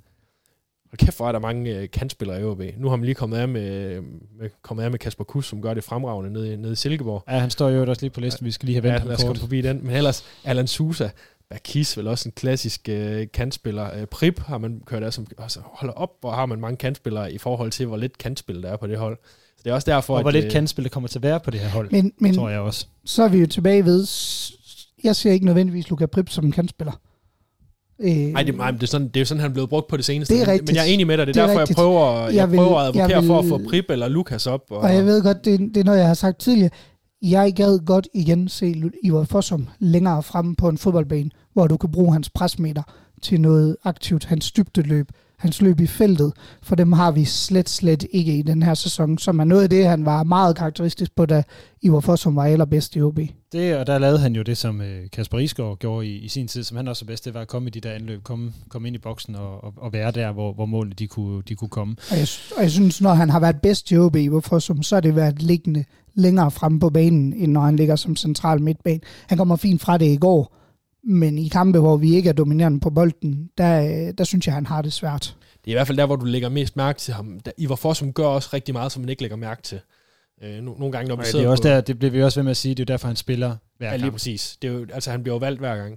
hold kæft, hvor er der mange kantspillere i O B. Nu har man lige kommet af med, med, kommet af med Kasper Kusk, som gør det fremragende nede, nede i Silkeborg. Ja, han står jo også lige på listen, vi skal lige have vendt ja, ham kort. Lad os forbi den. Men ellers, Alan Sousa, Bakis, vel også en klassisk øh, kantspiller. Prip har man kørt af, som altså, holder op, hvor har man mange kantspillere i forhold til, hvor lidt kantspil der er på det hold. Så det er også derfor, og hvor at, lidt kantspil det kommer til at være på det her hold, men, men, tror jeg også. Så er vi jo tilbage ved, jeg ser ikke nødvendigvis Lucas Prip som en kantspiller. Øh, nej, det, nej det, er sådan, det er jo sådan, han er blevet brugt på det seneste. Det er rigtigt. Men jeg er enig med dig, det er, det er derfor, rigtigt. jeg prøver, jeg jeg vil, prøver at advokere vil, for at få Prip eller Lucas op. Og, og jeg ved godt, det, det er noget, jeg har sagt tidligere. Jeg gad godt igen se Ivar Fossum længere fremme på en fodboldbane, hvor du kan bruge hans presmeter til noget aktivt, hans dybdeløb, hans løb i feltet, for dem har vi slet, slet ikke i den her sæson, som er noget af det, han var meget karakteristisk på, da Ivar Fossum var allerbedst i O B. Det, og der lavede han jo det, som Kasper Isgaard gjorde i, i sin tid, som han også er bedst, det var at komme i de der anløb, komme, komme ind i boksen og, og, og være der, hvor, hvor målene de kunne, de kunne komme. Og jeg, og jeg synes, når han har været bedst i O B, Ivar Fossum, så har det været liggende længere frem på banen, end når han ligger som central midtbane. Han kommer fint fra det i går, men i kampe, hvor vi ikke er dominerende på bolden, der, der synes jeg, han har det svært. Det er i hvert fald der, hvor du lægger mest mærke til ham. Ivar Fossum gør også rigtig meget, som man ikke lægger mærke til. Øh, nogle gange, når vi ja, sidder det er også på... Der, det bliver vi også ved med at sige, det er jo derfor, han spiller hver gang. Ja, lige præcis. Det er jo, altså, han bliver jo valgt hver gang.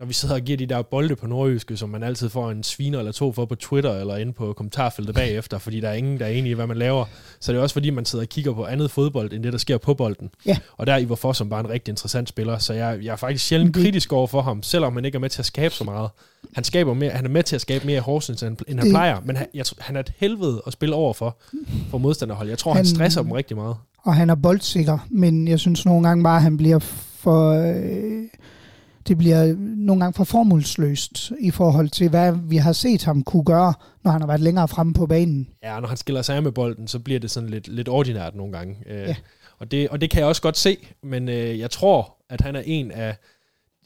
Når vi sidder og giver de der bolde på Nordjyske, som man altid får en sviner eller to for på Twitter, eller inde på kommentarfeltet bagefter, fordi der er ingen, der er enige i, hvad man laver. Så det er også fordi, man sidder og kigger på andet fodbold, end det, der sker på bolden. Ja. Og der er Ivar Fossum bare en rigtig interessant spiller, så jeg, jeg er faktisk sjældent kritisk over for ham, selvom han ikke er med til at skabe så meget. Han, skaber mere, han er med til at skabe mere i Horsens, end han det. plejer, men han, jeg, han er et helvede at spille over for, for modstanderhold. Jeg tror, han, han stresser dem rigtig meget. Og han er boldsikker, men jeg synes nogle gange bare, han bliver for... Øh Det bliver nogle gange for formulsløst i forhold til, hvad vi har set ham kunne gøre, når han har været længere fremme på banen. Ja, når han skiller sig af med bolden, så bliver det sådan lidt, lidt ordinært nogle gange. Ja. Og, det, og det kan jeg også godt se, men jeg tror, at han er en af,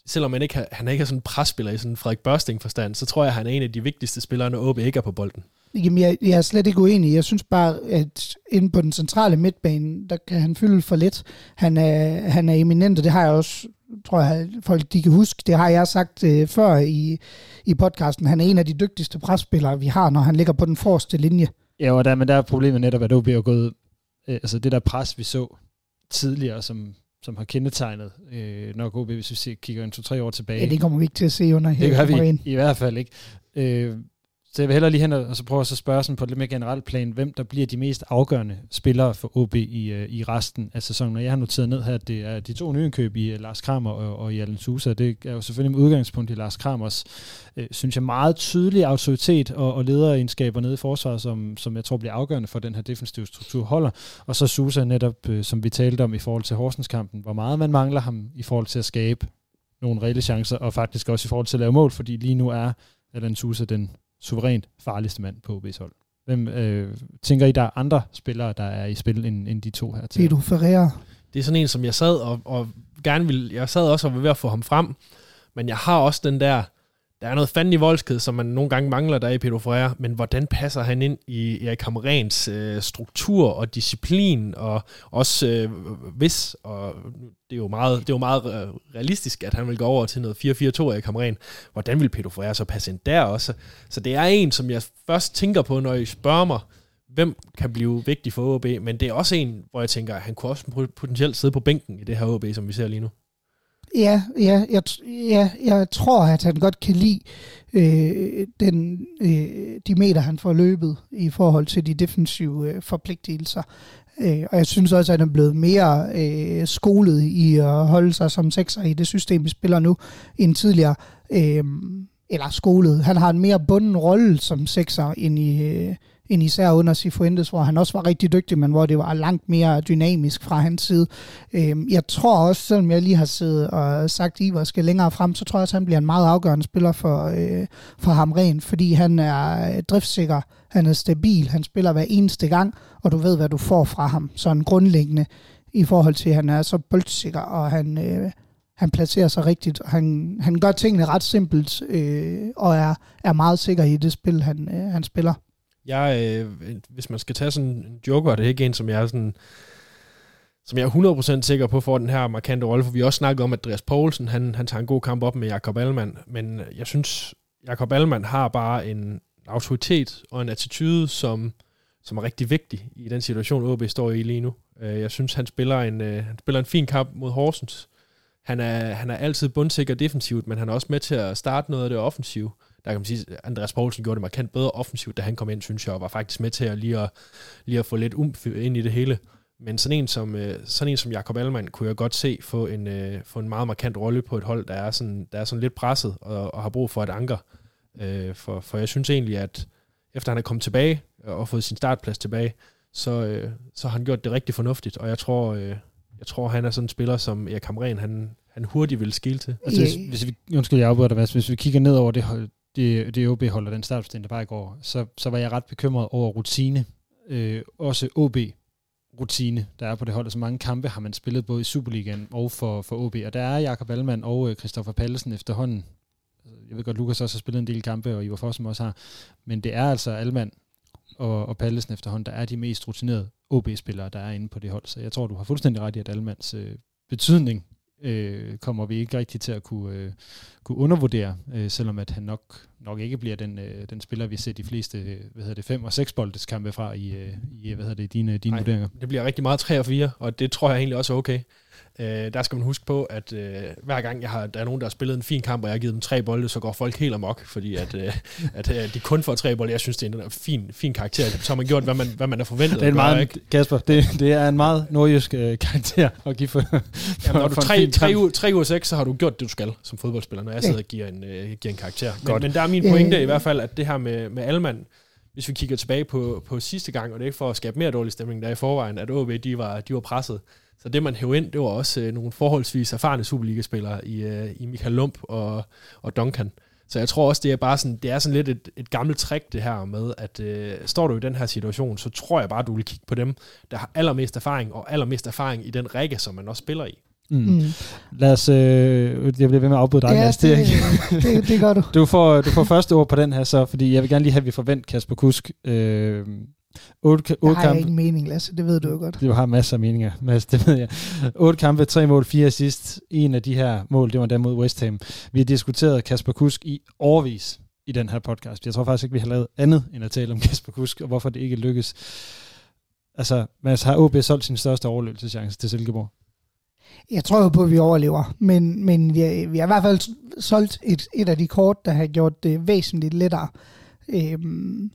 selvom han ikke, har, han ikke er sådan en presspiller i sådan en Frederik Børsting-forstand, så tror jeg, at han er en af de vigtigste spillere, når O B ikke er på bolden. Jamen, jeg, jeg er slet ikke uenig. Jeg synes bare, at inde på den centrale midtbane, der kan han fylde for lidt. Han er, han er eminent, og det har jeg også... tror jeg, folk de kan huske. Det har jeg sagt øh, før i, i podcasten. Han er en af de dygtigste presspillere, vi har, når han ligger på den forreste linje. Ja, og der, men der er problemet netop, at O B er gået... Øh, altså det der pres, vi så tidligere, som, som har kendetegnet øh, nok O B, hvis vi ser, kigger en to-tre år tilbage. Ja, det kommer vi ikke til at se under hele det gør vi i hvert fald ikke. Øh, så jeg vil hellere lige hen og så prøve at så spørge sådan på et lidt mere generelt plan, hvem der bliver de mest afgørende spillere for O B i, øh, i resten af sæsonen. Og jeg har noteret ned her, at det er de to nyindkøb i øh, Lars Kramer og, og i Alan Sousa. Det er jo selvfølgelig med udgangspunkt i Lars Kramers, øh, synes jeg, meget tydelig autoritet og, og lederegenskaber nede i forsvaret, som, som jeg tror bliver afgørende for den her defensive struktur holder. Og så Sousa netop, øh, som vi talte om i forhold til Horsenskampen, hvor meget man mangler ham i forhold til at skabe nogle reelle chancer, og faktisk også i forhold til at lave mål, fordi lige nu er Alan Sousa den suverænt farligste mand på O B's hold. Hvem øh, tænker I, der er andre spillere, der er i spil end, end de to her til? Pedro Ferreira. Det er sådan en, som jeg sad og, og gerne ville... Jeg sad også og var ved at få ham frem, men jeg har også den der... Der er noget fanden i voldsked, som man nogle gange mangler der i Pedro Ferreira, men hvordan passer han ind i Erik Hamréns øh, struktur og disciplin, og også øh, hvis, og det er jo meget, det er jo meget øh, realistisk, at han vil gå over til noget fire fire to Erik Hamrén. Hvordan vil Pedro Ferreira så passe ind der også? Så det er en, som jeg først tænker på, når I spørger mig, hvem kan blive vigtig for O B, men det er også en, hvor jeg tænker, at han kunne også potentielt sidde på bænken i det her O B, som vi ser lige nu. Ja, ja, jeg, ja, jeg tror, at han godt kan lide øh, den, øh, de meter, han får løbet i forhold til de defensive øh, forpligtelser. Øh, og jeg synes også, at han er blevet mere øh, skolet i at holde sig som sekser i det system, vi spiller nu, end tidligere. Øh, eller skolet. Han har en mere bunden rolle som sekser end i... Øh, end især under Cifuentes, hvor han også var rigtig dygtig, men hvor det var langt mere dynamisk fra hans side. Jeg tror også, selvom jeg lige har siddet og sagt, at Ivar skal længere frem, så tror jeg også, han bliver en meget afgørende spiller for, for Hamrén, fordi han er driftsikker, han er stabil, han spiller hver eneste gang, og du ved, hvad du får fra ham. Sådan grundlæggende i forhold til, at han er så boldsikker, og han, han placerer sig rigtigt. Han, han gør tingene ret simpelt, og er, er meget sikker i det spil, han, han spiller. Jeg, øh, hvis man skal tage sådan en joker, det er ikke en, som jeg er, sådan, som jeg er hundrede procent sikker på for den her markante rolle, for vi også snakkede om, at Andreas Poulsen, han, han tager en god kamp op med Jakob Ahlmann, men jeg synes, Jakob Ahlmann har bare en autoritet og en attitude, som, som er rigtig vigtig i den situation, O B står i lige nu. Jeg synes, han spiller en, han spiller en fin kamp mod Horsens. Han er, han er altid bundsikker defensivt, men han er også med til at starte noget af det offensive. Der kan man sige, at Andreas Poulsen gjorde det markant bedre offensivt, da han kom ind, synes jeg, og var faktisk med til at lige at, lige at få lidt umf ind i det hele. Men sådan en som, sådan en som Jakob Ahlmann kunne jeg godt se få en, få en meget markant rolle på et hold, der er sådan, der er sådan lidt presset og, og har brug for et anker. For, for jeg synes egentlig, at efter han er kommet tilbage og fået sin startplads tilbage, så, så har han gjort det rigtig fornuftigt, og jeg tror... Jeg tror, han er sådan en spiller, som Erik Hamrén, han, han hurtigt vil skille til. Altså, hvis, hvis vi, undskyld, jeg afbryder dig, hvis vi kigger ned over det, det, det O B holder den startopstilling, der var i går, så, så var jeg ret bekymret over rutine. Øh, også O B-rutine, der er på det hold. Så mange kampe har man spillet både i Superligaen og for, for O B. Og der er Jakob Ahlmann og Kristoffer Pallesen efterhånden. Jeg ved godt, Lucas også har spillet en del kampe, og Ivar Fossum også har. Men det er altså Ahlmann og, og Pallesen efterhånden, der er de mest rutinerede O B-spillere, der er inde på det hold. Så jeg tror, du har fuldstændig ret i, at Ahlmanns øh, betydning øh, kommer vi ikke rigtig til at kunne, øh, kunne undervurdere, øh, selvom at han nok, nok ikke bliver den, øh, den spiller, vi ser de fleste hvad hedder det, fem- og seks-boldes kampe fra i, øh, i hvad hedder det, dine, dine Ej, vurderinger. Det bliver rigtig meget tre og fire, og det tror jeg egentlig også er okay. Øh, der skal man huske på, at øh, hver gang jeg har, der er nogen, der har spillet en fin kamp, og jeg har givet dem tre bolde, så går folk helt amok, fordi at, øh, at øh, de kun får tre bolde. Jeg synes, det er en fin, fin karakter. Så har man gjort, hvad man, hvad man har forventet. Det er en meget, gøre, ikke? Kasper, det, det er en meget nordjysk øh, karakter at give for, for, jamen, når for du tre, tre, uger, tre uger seks, så har du gjort det, du skal som fodboldspiller, når jeg sidder og giver en, øh, giver en karakter. Men, men der er min pointe i hvert fald, at det her med, med Ahlmann, hvis vi kigger tilbage på, på sidste gang, og det er ikke for at skabe mere dårlig stemning, der i forvejen, at O B, de var, de var presset. Så det, man hævde ind, det var også øh, nogle forholdsvis erfarne Superliga-spillere i, øh, i Michael Lump og, og Duncan. Så jeg tror også, det er bare sådan, det er sådan lidt et, et gammelt trick, det her med, at øh, står du i den her situation, så tror jeg bare, du vil kigge på dem, der har allermest erfaring, og allermest erfaring i den række, som man også spiller i. Mm. Mm. Lad os, øh, jeg bliver ved med at afbryde dig, ja, Mads. Det, det, det, det gør du. Du får, du får første ord på den her så, fordi jeg vil gerne lige have, at vi forventer Kasper Kusk. Øh, otte, otte jeg har ikke mening, Lasse, det ved du jo godt. Du har masser af meninger, Mads, det ved jeg. Otte kampe, tre mål, fire assist. En af de her mål, det var der mod West Ham. Vi har diskuteret Kasper Kusk i årevis i den her podcast. Jeg tror faktisk ikke, vi har lavet andet end at tale om Kasper Kusk, og hvorfor det ikke lykkes. Altså, Mads, har O B solgt sin største overlevelseschance til Silkeborg? Jeg tror jo på, at vi overlever, men, men vi, har, vi har i hvert fald solgt et, et af de kort, der har gjort det væsentligt lettere. Øhm,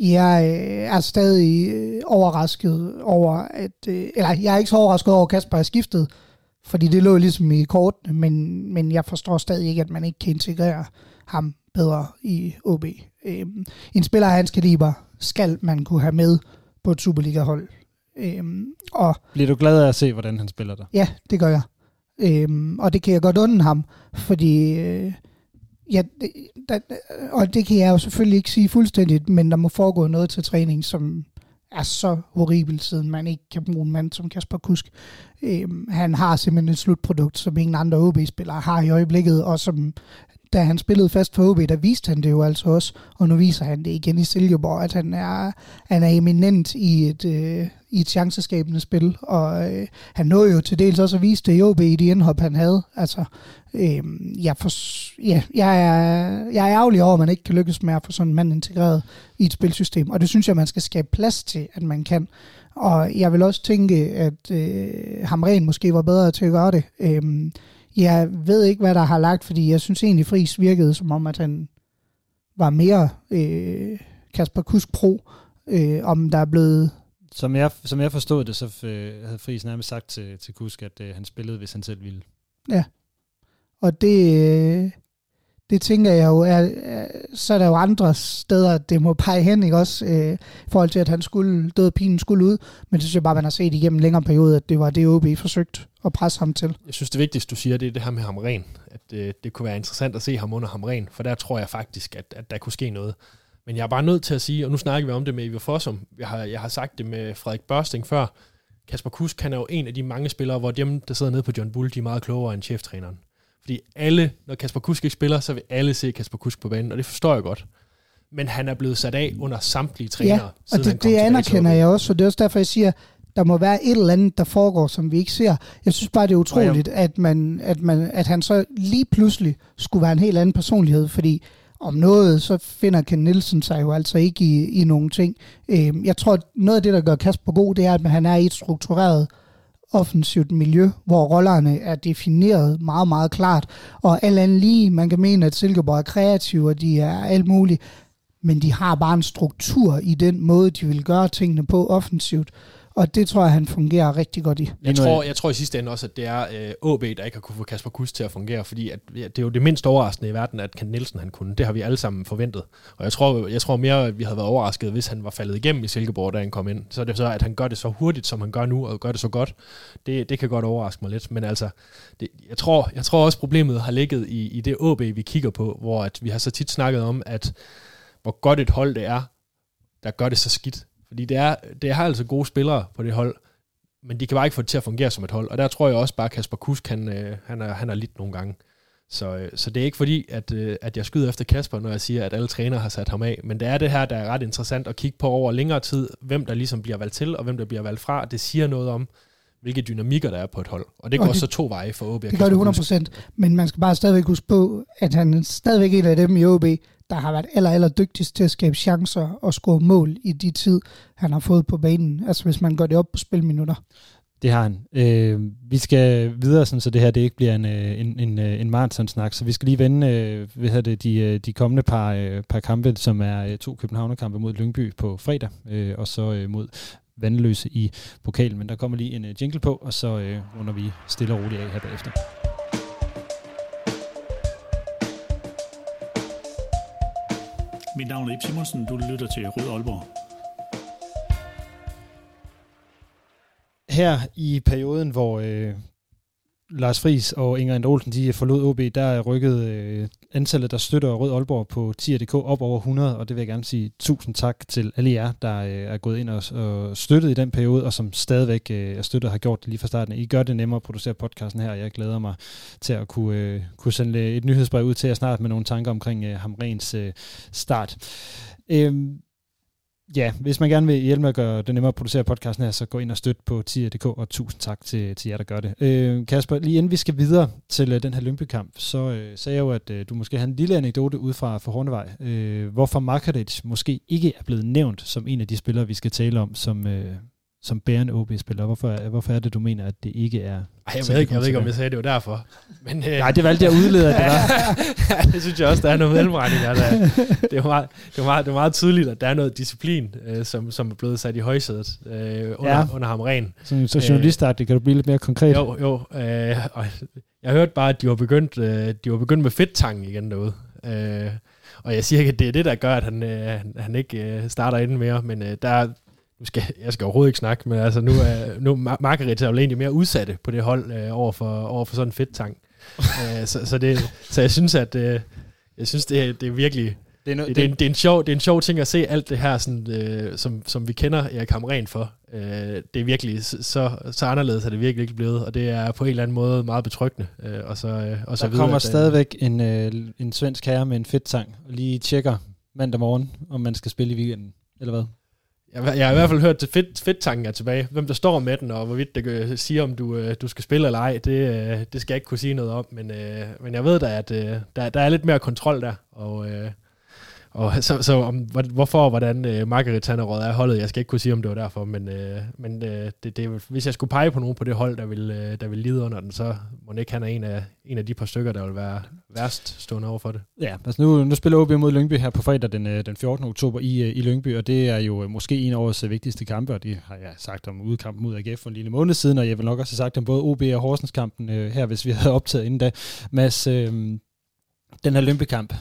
jeg er stadig overrasket over, at, eller jeg er ikke så overrasket over, at Kasper er skiftet, fordi det lå ligesom i kortene, men, men jeg forstår stadig ikke, at man ikke kan integrere ham bedre i O B. Øhm, en spiller af hans kaliber skal man kunne have med på et Superliga-hold. Øhm, og bliver du glad af at se, hvordan han spiller der? Ja, det gør jeg. Øhm, og det kan jeg godt undre ham, fordi øh, ja, der, og det kan jeg jo selvfølgelig ikke sige fuldstændigt, men der må foregå noget til træning, som er så horribelt, siden man ikke kan bruge en mand som Kasper Kusk. Øhm, han har simpelthen et slutprodukt, som ingen andre O B-spillere har i øjeblikket, og som da han spillede fast for O B, der viste han det jo altså også, og nu viser han det igen i Silkeborg, at han er, han er eminent i et, øh, i et chanceskabende spil, og øh, han nåede jo til dels også at vise det i O B i de indhop, han havde. Altså, øh, jeg, for, ja, jeg, er, jeg er ærgerlig over, at man ikke kan lykkes med at få sådan en mand integreret i et spilsystem, og det synes jeg, man skal skabe plads til, at man kan. Og jeg vil også tænke, at øh, Hamrén måske var bedre til at gøre det. Øh, Jeg ved ikke, hvad der har lagt, fordi jeg synes egentlig, Friis virkede som om, at han var mere øh, Kasper Kusk pro, øh, om der er blevet... Som jeg, som jeg forstod det, så f- havde Friis nærmest sagt til, til Kusk, at øh, han spillede, hvis han selv ville. Ja, og det, øh, det tænker jeg jo, er, er, så er der jo andre steder, det må pege hen, ikke også, øh, i forhold til, at han skulle, døde pinen skulle ud, men det synes jeg bare, man har set igennem en længere periode, at det var det, O B forsøgt og presse ham til. Jeg synes, det vigtigste, du siger, det er det her med Hamrén. At øh, det kunne være interessant at se ham under Hamrén, for der tror jeg faktisk, at, at der kunne ske noget. Men jeg er bare nødt til at sige, og nu snakker vi om det med Ivar Fossum, jeg har, jeg har sagt det med Frederik Børsting før, Kasper Kusk, han er jo en af de mange spillere, hvor dem, der sidder nede på John Bull, de er meget klogere end cheftræneren. Fordi alle, når Kasper Kusk ikke spiller, så vil alle se Kasper Kusk på banen, og det forstår jeg godt. Men han er blevet sat af under samtlige trænere. Ja, og det, det anerkender jeg også, og det er også derfor, jeg siger, der må være et eller andet, der foregår, som vi ikke ser. Jeg synes bare, det er utroligt, ja, ja. At, man, at, man, at han så lige pludselig skulle være en helt anden personlighed, fordi om noget, så finder Ken Nielsen sig jo altså ikke i, i nogen ting. Øhm, jeg tror, noget af det, der gør Kasper god, det er, at han er i et struktureret offensivt miljø, hvor rollerne er defineret meget, meget klart. Og alt andet lige, man kan mene, at Silkeborg er kreative, og de er alt muligt, men de har bare en struktur i den måde, de vil gøre tingene på offensivt. og det tror jeg, han fungerer rigtig godt i. Jeg tror, jeg tror i sidste ende også, at det er O B, øh, der ikke har kunne få Kasper Kusk til at fungere, fordi at, ja, det er jo det mindst overraskende i verden, at Ken Nielsen han kunne. Det har vi alle sammen forventet. Og jeg tror, jeg tror mere, at vi havde været overrasket, hvis han var faldet igennem i Silkeborg, da han kom ind. Så er det så, at han gør det så hurtigt, som han gør nu, og gør det så godt. Det, det kan godt overraske mig lidt. Men altså, det, jeg, tror, jeg tror også, problemet har ligget i, i det O B, vi kigger på, hvor at vi har så tit snakket om, at hvor godt et hold det er, der gør det så skidt. Fordi det, er, det har altså gode spillere på det hold, men de kan bare ikke få det til at fungere som et hold. Og der tror jeg også bare, at Kasper Kusk, han, han, er, han er lidt nogle gange. Så, så det er ikke fordi, at, at jeg skyder efter Kasper, når jeg siger, at alle trænere har sat ham af. Men det er det her, der er ret interessant at kigge på over længere tid, hvem der ligesom bliver valgt til, og hvem der bliver valgt fra. Det siger noget om, hvilke dynamikker der er på et hold. Og det går og det, så to veje for O B. Det gør det hundrede procent, men man skal bare stadigvæk huske på, at han stadigvæk er en af dem i O B, der har været aller, aller dygtigst til at skabe chancer og score mål i de tid, han har fået på banen. Altså hvis man går det op på spilminutter. Det har han. Øh, vi skal videre, sådan, så det her det ikke bliver en, en, en, en marathonsnak. Så vi skal lige vende øh, hvad hedder det, de, de kommende par, øh, par kampe, som er to Københavnerkampe mod Lyngby på fredag, øh, og så øh, mod Vandløse i pokalen. Men der kommer lige en øh, jingle på, og så øh, runder vi stille og roligt af her bagefter. Mit navn er Ip Simonsen, du lytter til Rød Aalborg. Her i perioden, hvor øh, Lars Friis og Inger Inde Olsen de forlod O B, der rykkede øh, antallet, der støtter Rød Aalborg på tier punktum d k op over hundrede, og det vil jeg gerne sige tusind tak til alle jer, der øh, er gået ind og, og støttet i den periode, og som stadigvæk øh, er støttet og har gjort det lige fra starten. I gør det nemmere at producere podcasten her, og jeg glæder mig til at kunne, øh, kunne sende et nyhedsbrev ud til jer snart med nogle tanker omkring øh, Hamréns øh, start. Øh, Ja, hvis man gerne vil hjælpe med at gøre det nemmere at producere podcasten her, så gå ind og støt på tier punktum d k, og tusind tak til, til jer, der gør det. Øh, Kasper, lige inden vi skal videre til øh, den her Lyngby-kamp, så øh, sagde jeg jo, at øh, du måske har en lille anekdote ud fra for Hornevej, øh, hvorfor Markadic måske ikke er blevet nævnt som en af de spillere, vi skal tale om, som, øh, som bærende O B-spillere. Hvorfor, hvorfor er det, du mener, at det ikke er... Ej, jeg ved ikke, jeg ved ikke om jeg sagde, det var derfor. Men, øh... Nej, det var alt, jeg udleder, det var. Ja, det synes jeg også, der er noget mellemregning. Der. Det er meget, det er meget, det er meget tydeligt, at der er noget disciplin, øh, som, som er blevet sat i højsædet øh, under, ja. under Hamrén. Så, så journalistagtigt, kan du blive lidt mere konkret? Jo, jo. Øh, og jeg hørte bare, at de var begyndt, øh, de var begyndt med fedttangen igen derude. Øh, og jeg siger ikke, at det er det, der gør, at han, øh, han ikke øh, starter inden mere, men øh, der Skal, jeg skal overhovedet ikke snakke, men altså nu er nu Margaret er jo egentlig mere udsatte på det hold øh, over, for, over for sådan en fedtang. øh, så, så, det, så jeg synes, at øh, jeg synes, det, det er virkelig... Det er, no, det, det, er en, det, er en sjov, det er en sjov ting at se alt det her, sådan, øh, som, som vi kender Erik Hamrén for. Øh, det er virkelig så, så anderledes, er det virkelig ikke blevet, og det er på en eller anden måde meget betryggende. Øh, og så, øh, og så der videre, kommer at, stadigvæk en, øh, en svensk herre med en fedtang, og lige tjekker mandag morgen, om man skal spille i weekenden, eller hvad? Jeg, jeg har i hvert fald hørt, at fedttanken er tilbage. Hvem der står med den, og hvorvidt det siger, om du, du skal spille eller ej, det, det skal jeg ikke kunne sige noget om. Men, men jeg ved da, at der, der er lidt mere kontrol der. Og, og så, så om, hvorfor og hvordan Margaret Tannerød er holdet, jeg skal ikke kunne sige, om det var derfor. Men, men det, det, hvis jeg skulle pege på nogen på det hold, der vil, der vil lide under den, så må ikke han er en af, en af de par stykker, der vil være værst stående over for det. Ja, altså nu, nu spiller O B mod Lyngby her på fredag den, den fjortende oktober i, i Lyngby, og det er jo måske en af årets vigtigste kampe, og det har jeg sagt om udkampen mod A G F for en lille måned siden, og jeg vil nok også have sagt om både O B og Horsens-kampen her, hvis vi havde optaget inden da. Mads, øh, den her Lyngby-kamp,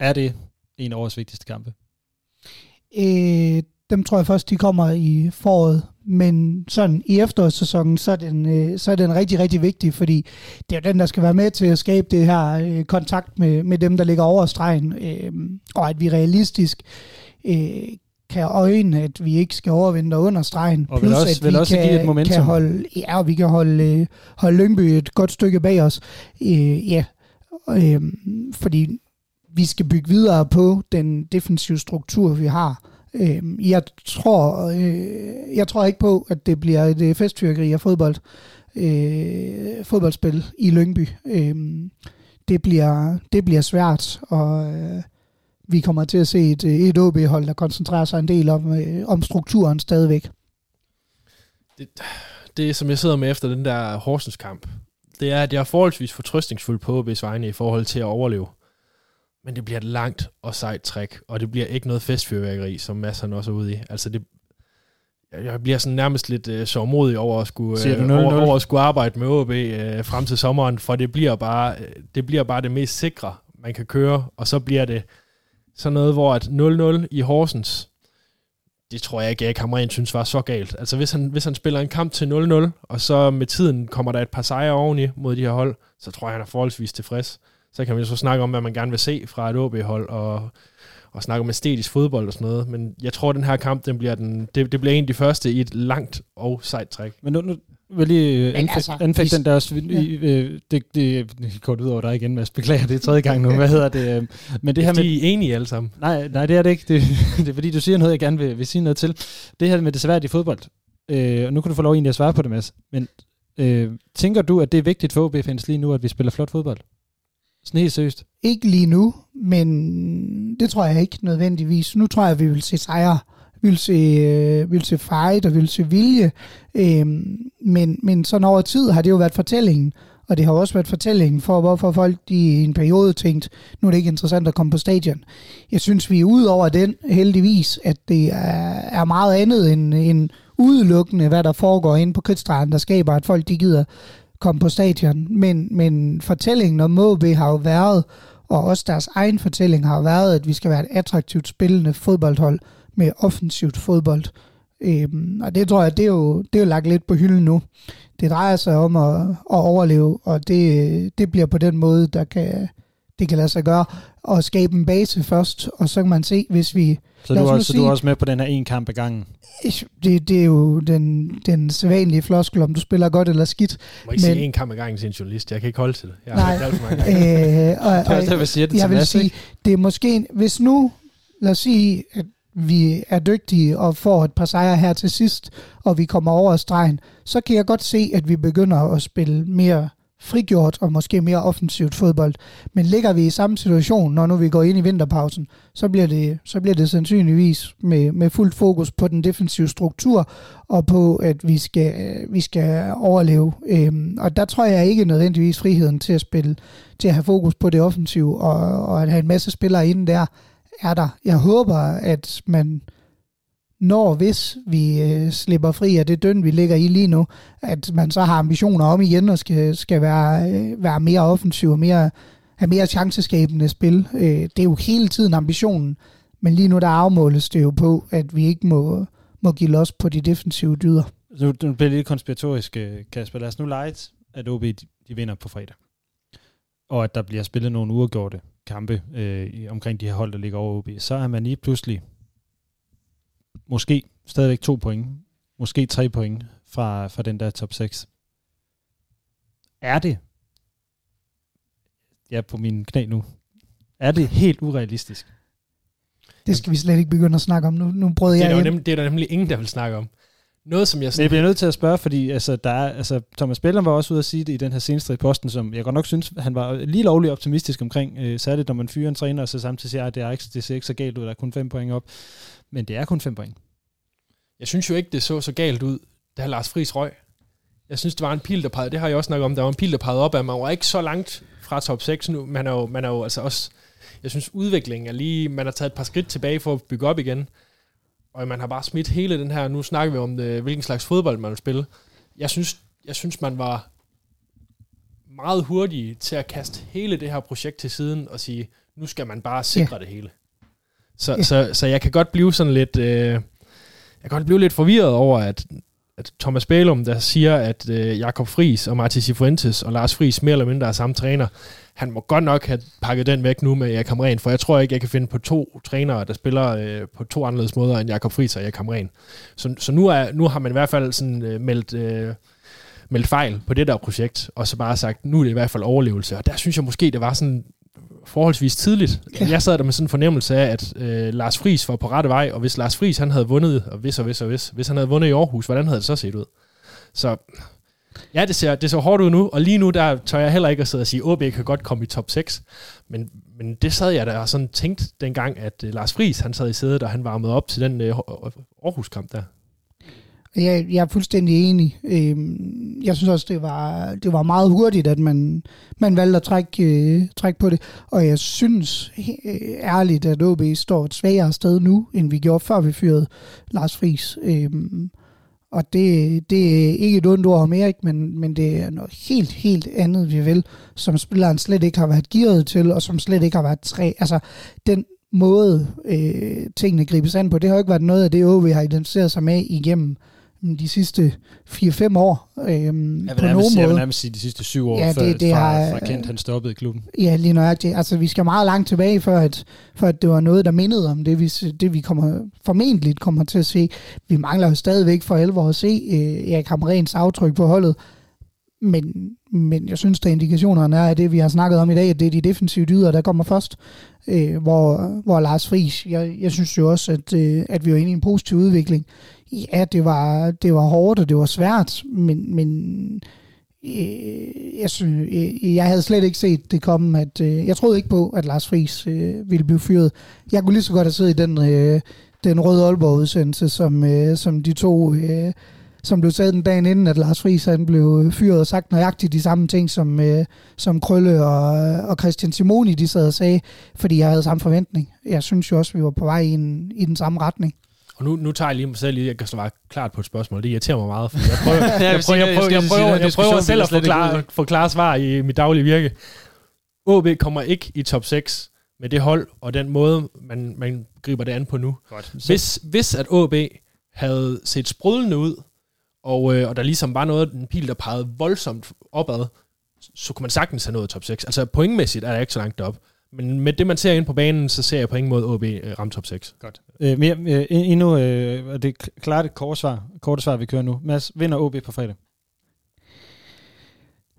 er det en af årets vigtigste kampe? Øh, dem tror jeg først, de kommer i foråret, men sådan i efterårssæsonen, så er den, øh, så er den rigtig, rigtig vigtig, fordi det er jo den, der skal være med til at skabe det her øh, kontakt med, med dem, der ligger over stregen, øh, og at vi realistisk øh, kan øjne, at vi ikke skal overvinde under stregen, og plus vil også, at vi vil også kan, et kan holde, ja, vi kan holde, øh, holde Lyngby et godt stykke bag os. Øh, ja, øh, fordi vi skal bygge videre på den defensive struktur, vi har. Jeg tror, jeg tror ikke på, at det bliver et festfyrkeri af fodbold, fodboldspil i Lyngby. Det bliver, det bliver svært, og vi kommer til at se et, et O B-hold, der koncentrerer sig en del om, om strukturen stadigvæk. Det, det, som jeg sidder med efter den der Horsens-kamp, det er, at jeg er forholdsvis fortrøstningsfuld på O B's vegne i forhold til at overleve. Men det bliver et langt og sejt træk, og det bliver ikke noget festfyrværkeri, som Mads han også er ude i. Altså det, Jeg bliver sådan nærmest lidt øh, sårmodig over at skulle øh, over, over at skulle arbejde med O B øh, frem til sommeren, for det bliver bare øh, det bliver bare det mest sikre man kan køre, og så bliver det sådan noget hvor at nul nul i Horsens. Det tror jeg ikke, Erik Hamrén synes var så galt. Altså hvis han hvis han spiller en kamp til nul nul, og så med tiden kommer der et par sejre oveni mod de her hold, så tror jeg han er forholdsvis tilfreds. Så kan vi jo så snakke om hvad man gerne vil se fra et O B hold og og snakke om æstetisk fodbold og sådan noget, men jeg tror, at den her kamp, den bliver den, det, det bliver en af de første i et langt og sejt træk. Men nu, nu vil jeg lige anfægte den der, også, ja. øh, det, det går ud over dig igen, Mads, beklager, det er tredje gang nu, hvad hedder det? Men det her med, de er enige alle sammen. Nej, nej, det er det ikke, det, det er fordi, du siger noget, jeg gerne vil, vil sige noget til. Det her med det svært i fodbold, øh, og nu kan du få lov egentlig at svare på det, Mads, men øh, tænker du, at det er vigtigt for O B-fans lige nu, at vi spiller flot fodbold? Sådan helt seriøst. Ikke lige nu, men det tror jeg ikke nødvendigvis. Nu tror jeg, at vi vil se sejre, vi vil se, øh, vi vil se fight, og vi vil se vilje. Øh, men, men sådan over tid har det jo været fortællingen, og det har også været fortællingen for, hvorfor folk i en periode tænkte, nu er det ikke interessant at komme på stadion. Jeg synes, vi er ud over den heldigvis, at det er, er meget andet end, end udelukkende, hvad der foregår inde på Kødstranden, der skaber, at folk de gider komme på stadion, men, men fortællingen om O B har jo været, og også deres egen fortælling har været, at vi skal være et attraktivt spillende fodboldhold med offensivt fodbold. Øhm, og det tror jeg, det er, jo, det er jo lagt lidt på hylden nu. Det drejer sig om at, at overleve, og det, det bliver på den måde, der kan, det kan lade sig gøre, og skabe en base først, og så kan man se, hvis vi... Så, du, også, så sige, du er også med på den her en kamp ad gangen? Det, det er jo den, den sædvanlige floskel, om du spiller godt eller skidt. Jeg må ikke men, sige en kamp ad gangen til en journalist, jeg kan ikke holde til det. Jeg nej, øh, og, og, det er også, jeg, det jeg vil masse, sige, ikke? Det er måske, hvis nu, lad os sige, at vi er dygtige og får et par sejre her til sidst, og vi kommer over stregen, så kan jeg godt se, at vi begynder at spille mere frigjort og måske mere offensivt fodbold. Men ligger vi i samme situation, når nu vi går ind i vinterpausen, så bliver det, så bliver det sandsynligvis med, med fuldt fokus på den defensive struktur og på, at vi skal, vi skal overleve. Øhm, og der tror jeg ikke nødvendigvis friheden til at spille, til at have fokus på det offensive og, og at have en masse spillere inde der, er der. Jeg håber, at man... når hvis vi øh, slipper fri af det døn, vi ligger i lige nu, at man så har ambitioner om igen og skal, skal være, øh, være mere offensiv og mere, have mere chanceskabende spil. Øh, det er jo hele tiden ambitionen, men lige nu der afmåles det jo på, at vi ikke må, må give los på de defensive dyder. Nu bliver det lidt konspiratorisk, Kasper. Lad os nu lege, at O B de, de vinder på fredag, og at der bliver spillet nogle uafgjorte kampe øh, omkring de her hold, der ligger over O B. Så er man lige pludselig måske stadigvæk to point, måske tre point fra, fra den der top seks. Er det, jeg er på mine knæ nu, er det helt urealistisk? Det skal vi slet ikke begynde at snakke om. Nu, nu brød jeg det er, nemlig, det er der nemlig ingen, der vil snakke om. Noget, som jeg... Snak... Jeg bliver nødt til at spørge, fordi altså, der er, altså, Thomas Bellum var også ude at sige det i den her seneste i Posten, som jeg godt nok synes, han var lige lovlig optimistisk omkring, øh, særligt når man fyrer en træner, og så samtidig siger, at det, er ikke, det ser ikke så galt ud, der er kun fem point op. Men det er kun fem point. Jeg synes jo ikke, det så så galt ud, da Lars Friis røg. Jeg synes, det var en pil, der pegede, det har jeg også snakket om, der var en pil, der pegede op af mig, og ikke så langt fra top seks nu. Man er jo, man er jo altså også, jeg synes, udviklingen er lige, man har taget et par skridt tilbage for at bygge op igen. Og man har bare smidt hele den her, nu snakker vi om det, hvilken slags fodbold man vil spille. Jeg synes, jeg synes, man var meget hurtig til at kaste hele det her projekt til siden og sige, nu skal man bare sikre det hele. Så, yeah. så, så jeg kan godt blive sådan lidt, øh, jeg kan godt blive lidt forvirret over, at, at Thomas Bælum, der siger, at øh, Jakob Friis og Martín Cifuentes og Lars Friis mere eller mindre er samme træner, han må godt nok have pakket den væk nu med Erik Hamrén, for jeg tror ikke, jeg kan finde på to trænere, der spiller øh, på to anderledes måder end Jakob Friis og Erik Hamrén. Så, så nu, er, nu har man i hvert fald sådan, øh, meldt, øh, meldt fejl på det der projekt, og så bare sagt, nu er det i hvert fald overlevelse. Og der synes jeg måske, det var sådan... forholdsvis tidligt. Ja. Jeg sad der med sådan en fornemmelse af, at øh, Lars Friis var på rette vej, og hvis Lars Friis han havde vundet, og hvis og hvis og hvis, hvis han havde vundet i Aarhus, hvordan havde det så set ud? Så ja, det ser, det ser hårdt ud nu, og lige nu der tør jeg heller ikke at sidde og sige, at O B kan godt komme i top seks, men, men det sad jeg der og sådan tænkte dengang, at øh, Lars Friis han sad i sædet, og han varmede op til den øh, Aarhus-kamp der. Jeg, jeg er fuldstændig enig. Jeg synes også, det var, det var meget hurtigt, at man, man valgte at trække, trække på det. Og jeg synes ærligt, at O B står et svagere sted nu, end vi gjorde, før vi fyrede Lars Friis. Og det, det er ikke et ondt ord om Erik, men, men det er noget helt, helt andet, vi vil, som spilleren slet ikke har været gearet til, og som slet ikke har været træ. Altså, den måde øh, tingene gribes an på, det har jo ikke været noget af det, O B har identificeret sig med igennem de sidste fire fem år. Øh, jeg, vil på nærmest, måde. jeg vil nærmest sige de sidste syv år, ja, før det, det fra, fra Kent han stoppede i klubben. Ja, lige nøjagtigt. Altså, vi skal meget langt tilbage, for at, for at det var noget, der mindede om det, vi, det, vi kommer, formentlig kommer til at se. Vi mangler jo stadigvæk for alvor at se øh, Erik Hamréns aftryk på holdet, men, men jeg synes, at indikationerne er, at det, vi har snakket om i dag, at det er de defensive dyder, der kommer først, øh, hvor, hvor Lars Friis, jeg, jeg synes jo også, at, øh, at vi var inde i en positiv udvikling. Ja, det var, det var hårdt, og det var svært, men, men øh, jeg, synes, øh, jeg havde slet ikke set det komme. At, øh, jeg troede ikke på, at Lars Friis øh, ville blive fyret. Jeg kunne lige så godt have siddet i den, øh, den Rød Aalborg-udsendelse, som, øh, som de to, øh, som blev taget den dagen inden, at Lars Friis han blev fyret og sagt nøjagtigt de samme ting, som, øh, som Krølle og, og Christian Simoni de sad og sagde, fordi jeg havde samme forventning. Jeg synes jo også, vi var på vej i, en, i den samme retning. Og nu, nu tager jeg lige mig selv, jeg kan svare klart på et spørgsmål. Det irriterer mig meget. Jeg prøver, jeg prøver, jeg prøver, jeg prøver, jeg prøver selv at forklare, forklare svar i mit daglige virke. O B kommer ikke i top seks med det hold og den måde, man, man griber det an på nu. Hvis, hvis at O B havde set sprudlende ud, og, øh, og der ligesom var noget, en pil, der pegede voldsomt opad, så kunne man sagtens have nået top seks. Altså pointmæssigt er der ikke så langt derop. Men med det, man ser ind på banen, så ser jeg på ingen måde O B ramt top seks. Godt. Øh, mere, øh, endnu, øh, det er klart et kort svar, korte svar, vi kører nu. Mads, vinder O B på fredag?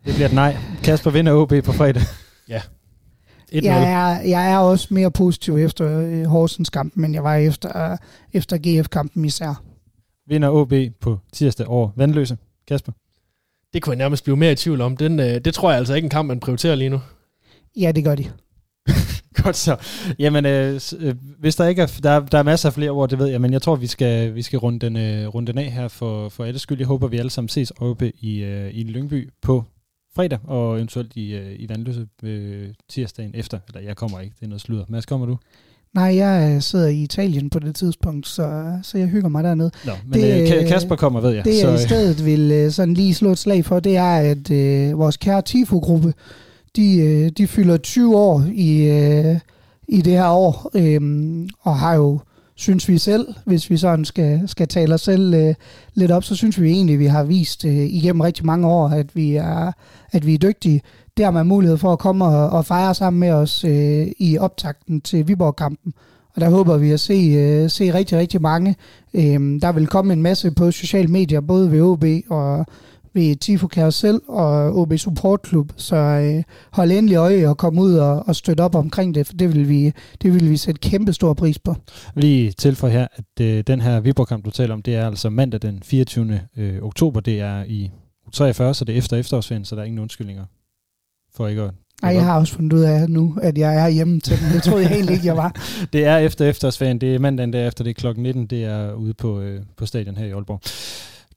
Det bliver et nej. Kasper, vinder O B på fredag? Ja. Jeg er, jeg er også mere positiv efter øh, Horsens-kampen, end jeg var efter, øh, efter G F-kampen især. Vinder O B på tirsdag over Vandløse? Kasper? Det kunne jeg nærmest blive mere i tvivl om. Den, øh, det tror jeg altså ikke en kamp, man prioriterer lige nu. Ja, det gør de. Godt så. Jamen, øh, hvis der ikke er, der, der er masser af flere ord, det ved jeg, men jeg tror, vi skal, vi skal runde, den, øh, runde den af her for, for alles skyld. Jeg håber, vi alle sammen ses oppe i, øh, i Lyngby på fredag, og eventuelt i, øh, i Vandløse øh, tirsdagen efter. Eller jeg kommer ikke, det er noget sludder. Mads, kommer du? Nej, jeg sidder i Italien på det tidspunkt, så, så jeg hygger mig dernede. Nå, men det, Kasper kommer, ved jeg. Det, jeg så, øh. i stedet vil sådan lige slå et slag for, det er, at øh, vores kære Tifo-gruppe, De, de fylder tyve år i, i det her år, øhm, og har jo, synes vi selv, hvis vi sådan skal, skal tale os selv øh, lidt op, så synes vi egentlig, at vi har vist øh, igennem rigtig mange år, at vi er, at vi er dygtige. Der har man mulighed for at komme og, og fejre sammen med os øh, i optakten til Viborg-kampen. Og der håber vi at se, øh, se rigtig, rigtig mange. Øhm, der vil komme en masse på sociale medier, både ved O B og ved Tifo Carousel og O B Support Club, så øh, hold endelig øje og kom ud og, og støtte op omkring det, for det vil vi, det vil vi sætte kæmpe stor pris på. Lige tilføj her, at øh, den her Viborg-kamp, du taler om, det er altså mandag den fireogtyvende Øh, oktober, det er i treogfyrre, så det er efter efterårsferien, så der er ingen undskyldninger for ikke at... Nej, jeg har også fundet ud af nu, at jeg er hjemme til den. Det troede jeg helt ikke, jeg var. Det er efter efterårsferien, det er mandagen derefter, det er klokken nitten, det er ude på, øh, på stadion her i Aalborg.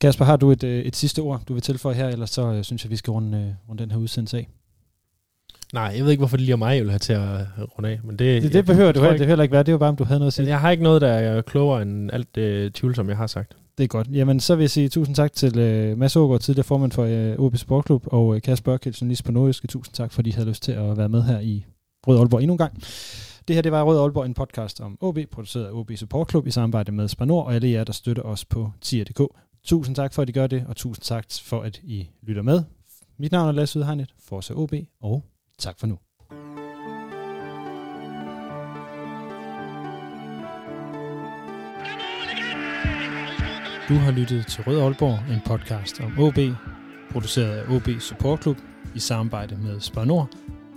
Kasper, har du et, et sidste ord, du vil tilføje her, eller så øh, synes jeg, vi skal runde, runde den her udsendelse af? Nej, jeg ved ikke, hvorfor det lige er mig, jeg vil have til at runde af. Men det, det, det behøver jeg, du heller, det heller ikke være, det er jo bare, om du havde noget at sige. Jeg har ikke noget, der er klogere end alt det tvivl, som jeg har sagt. Det er godt. Jamen, så vil jeg sige tusind tak til øh, Mads Årgaard, tidligere formand for øh, O B Support Club, og øh, Kasper Ørkilds, journalist på Nordjyske. Tusind tak, fordi I havde lyst til at være med her i Rød Aalborg endnu en gang. Det her, det var Rød Aalborg, en podcast om O B, produceret af O B Support Club i samarbejde med Spar Nord, og alle jer, der støtter os på tier punktum d k. Tusind tak for, at I gør det, og tusind tak for, at I lytter med. Mit navn er Lasse Sydhegnet, Forza O B, og tak for nu. Du har lyttet til Rød Aalborg, en podcast om O B, produceret af O B Support Club i samarbejde med Spar Nord.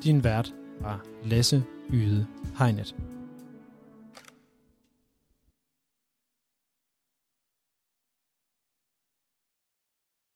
Din vært var Lasse Yde Hegnet.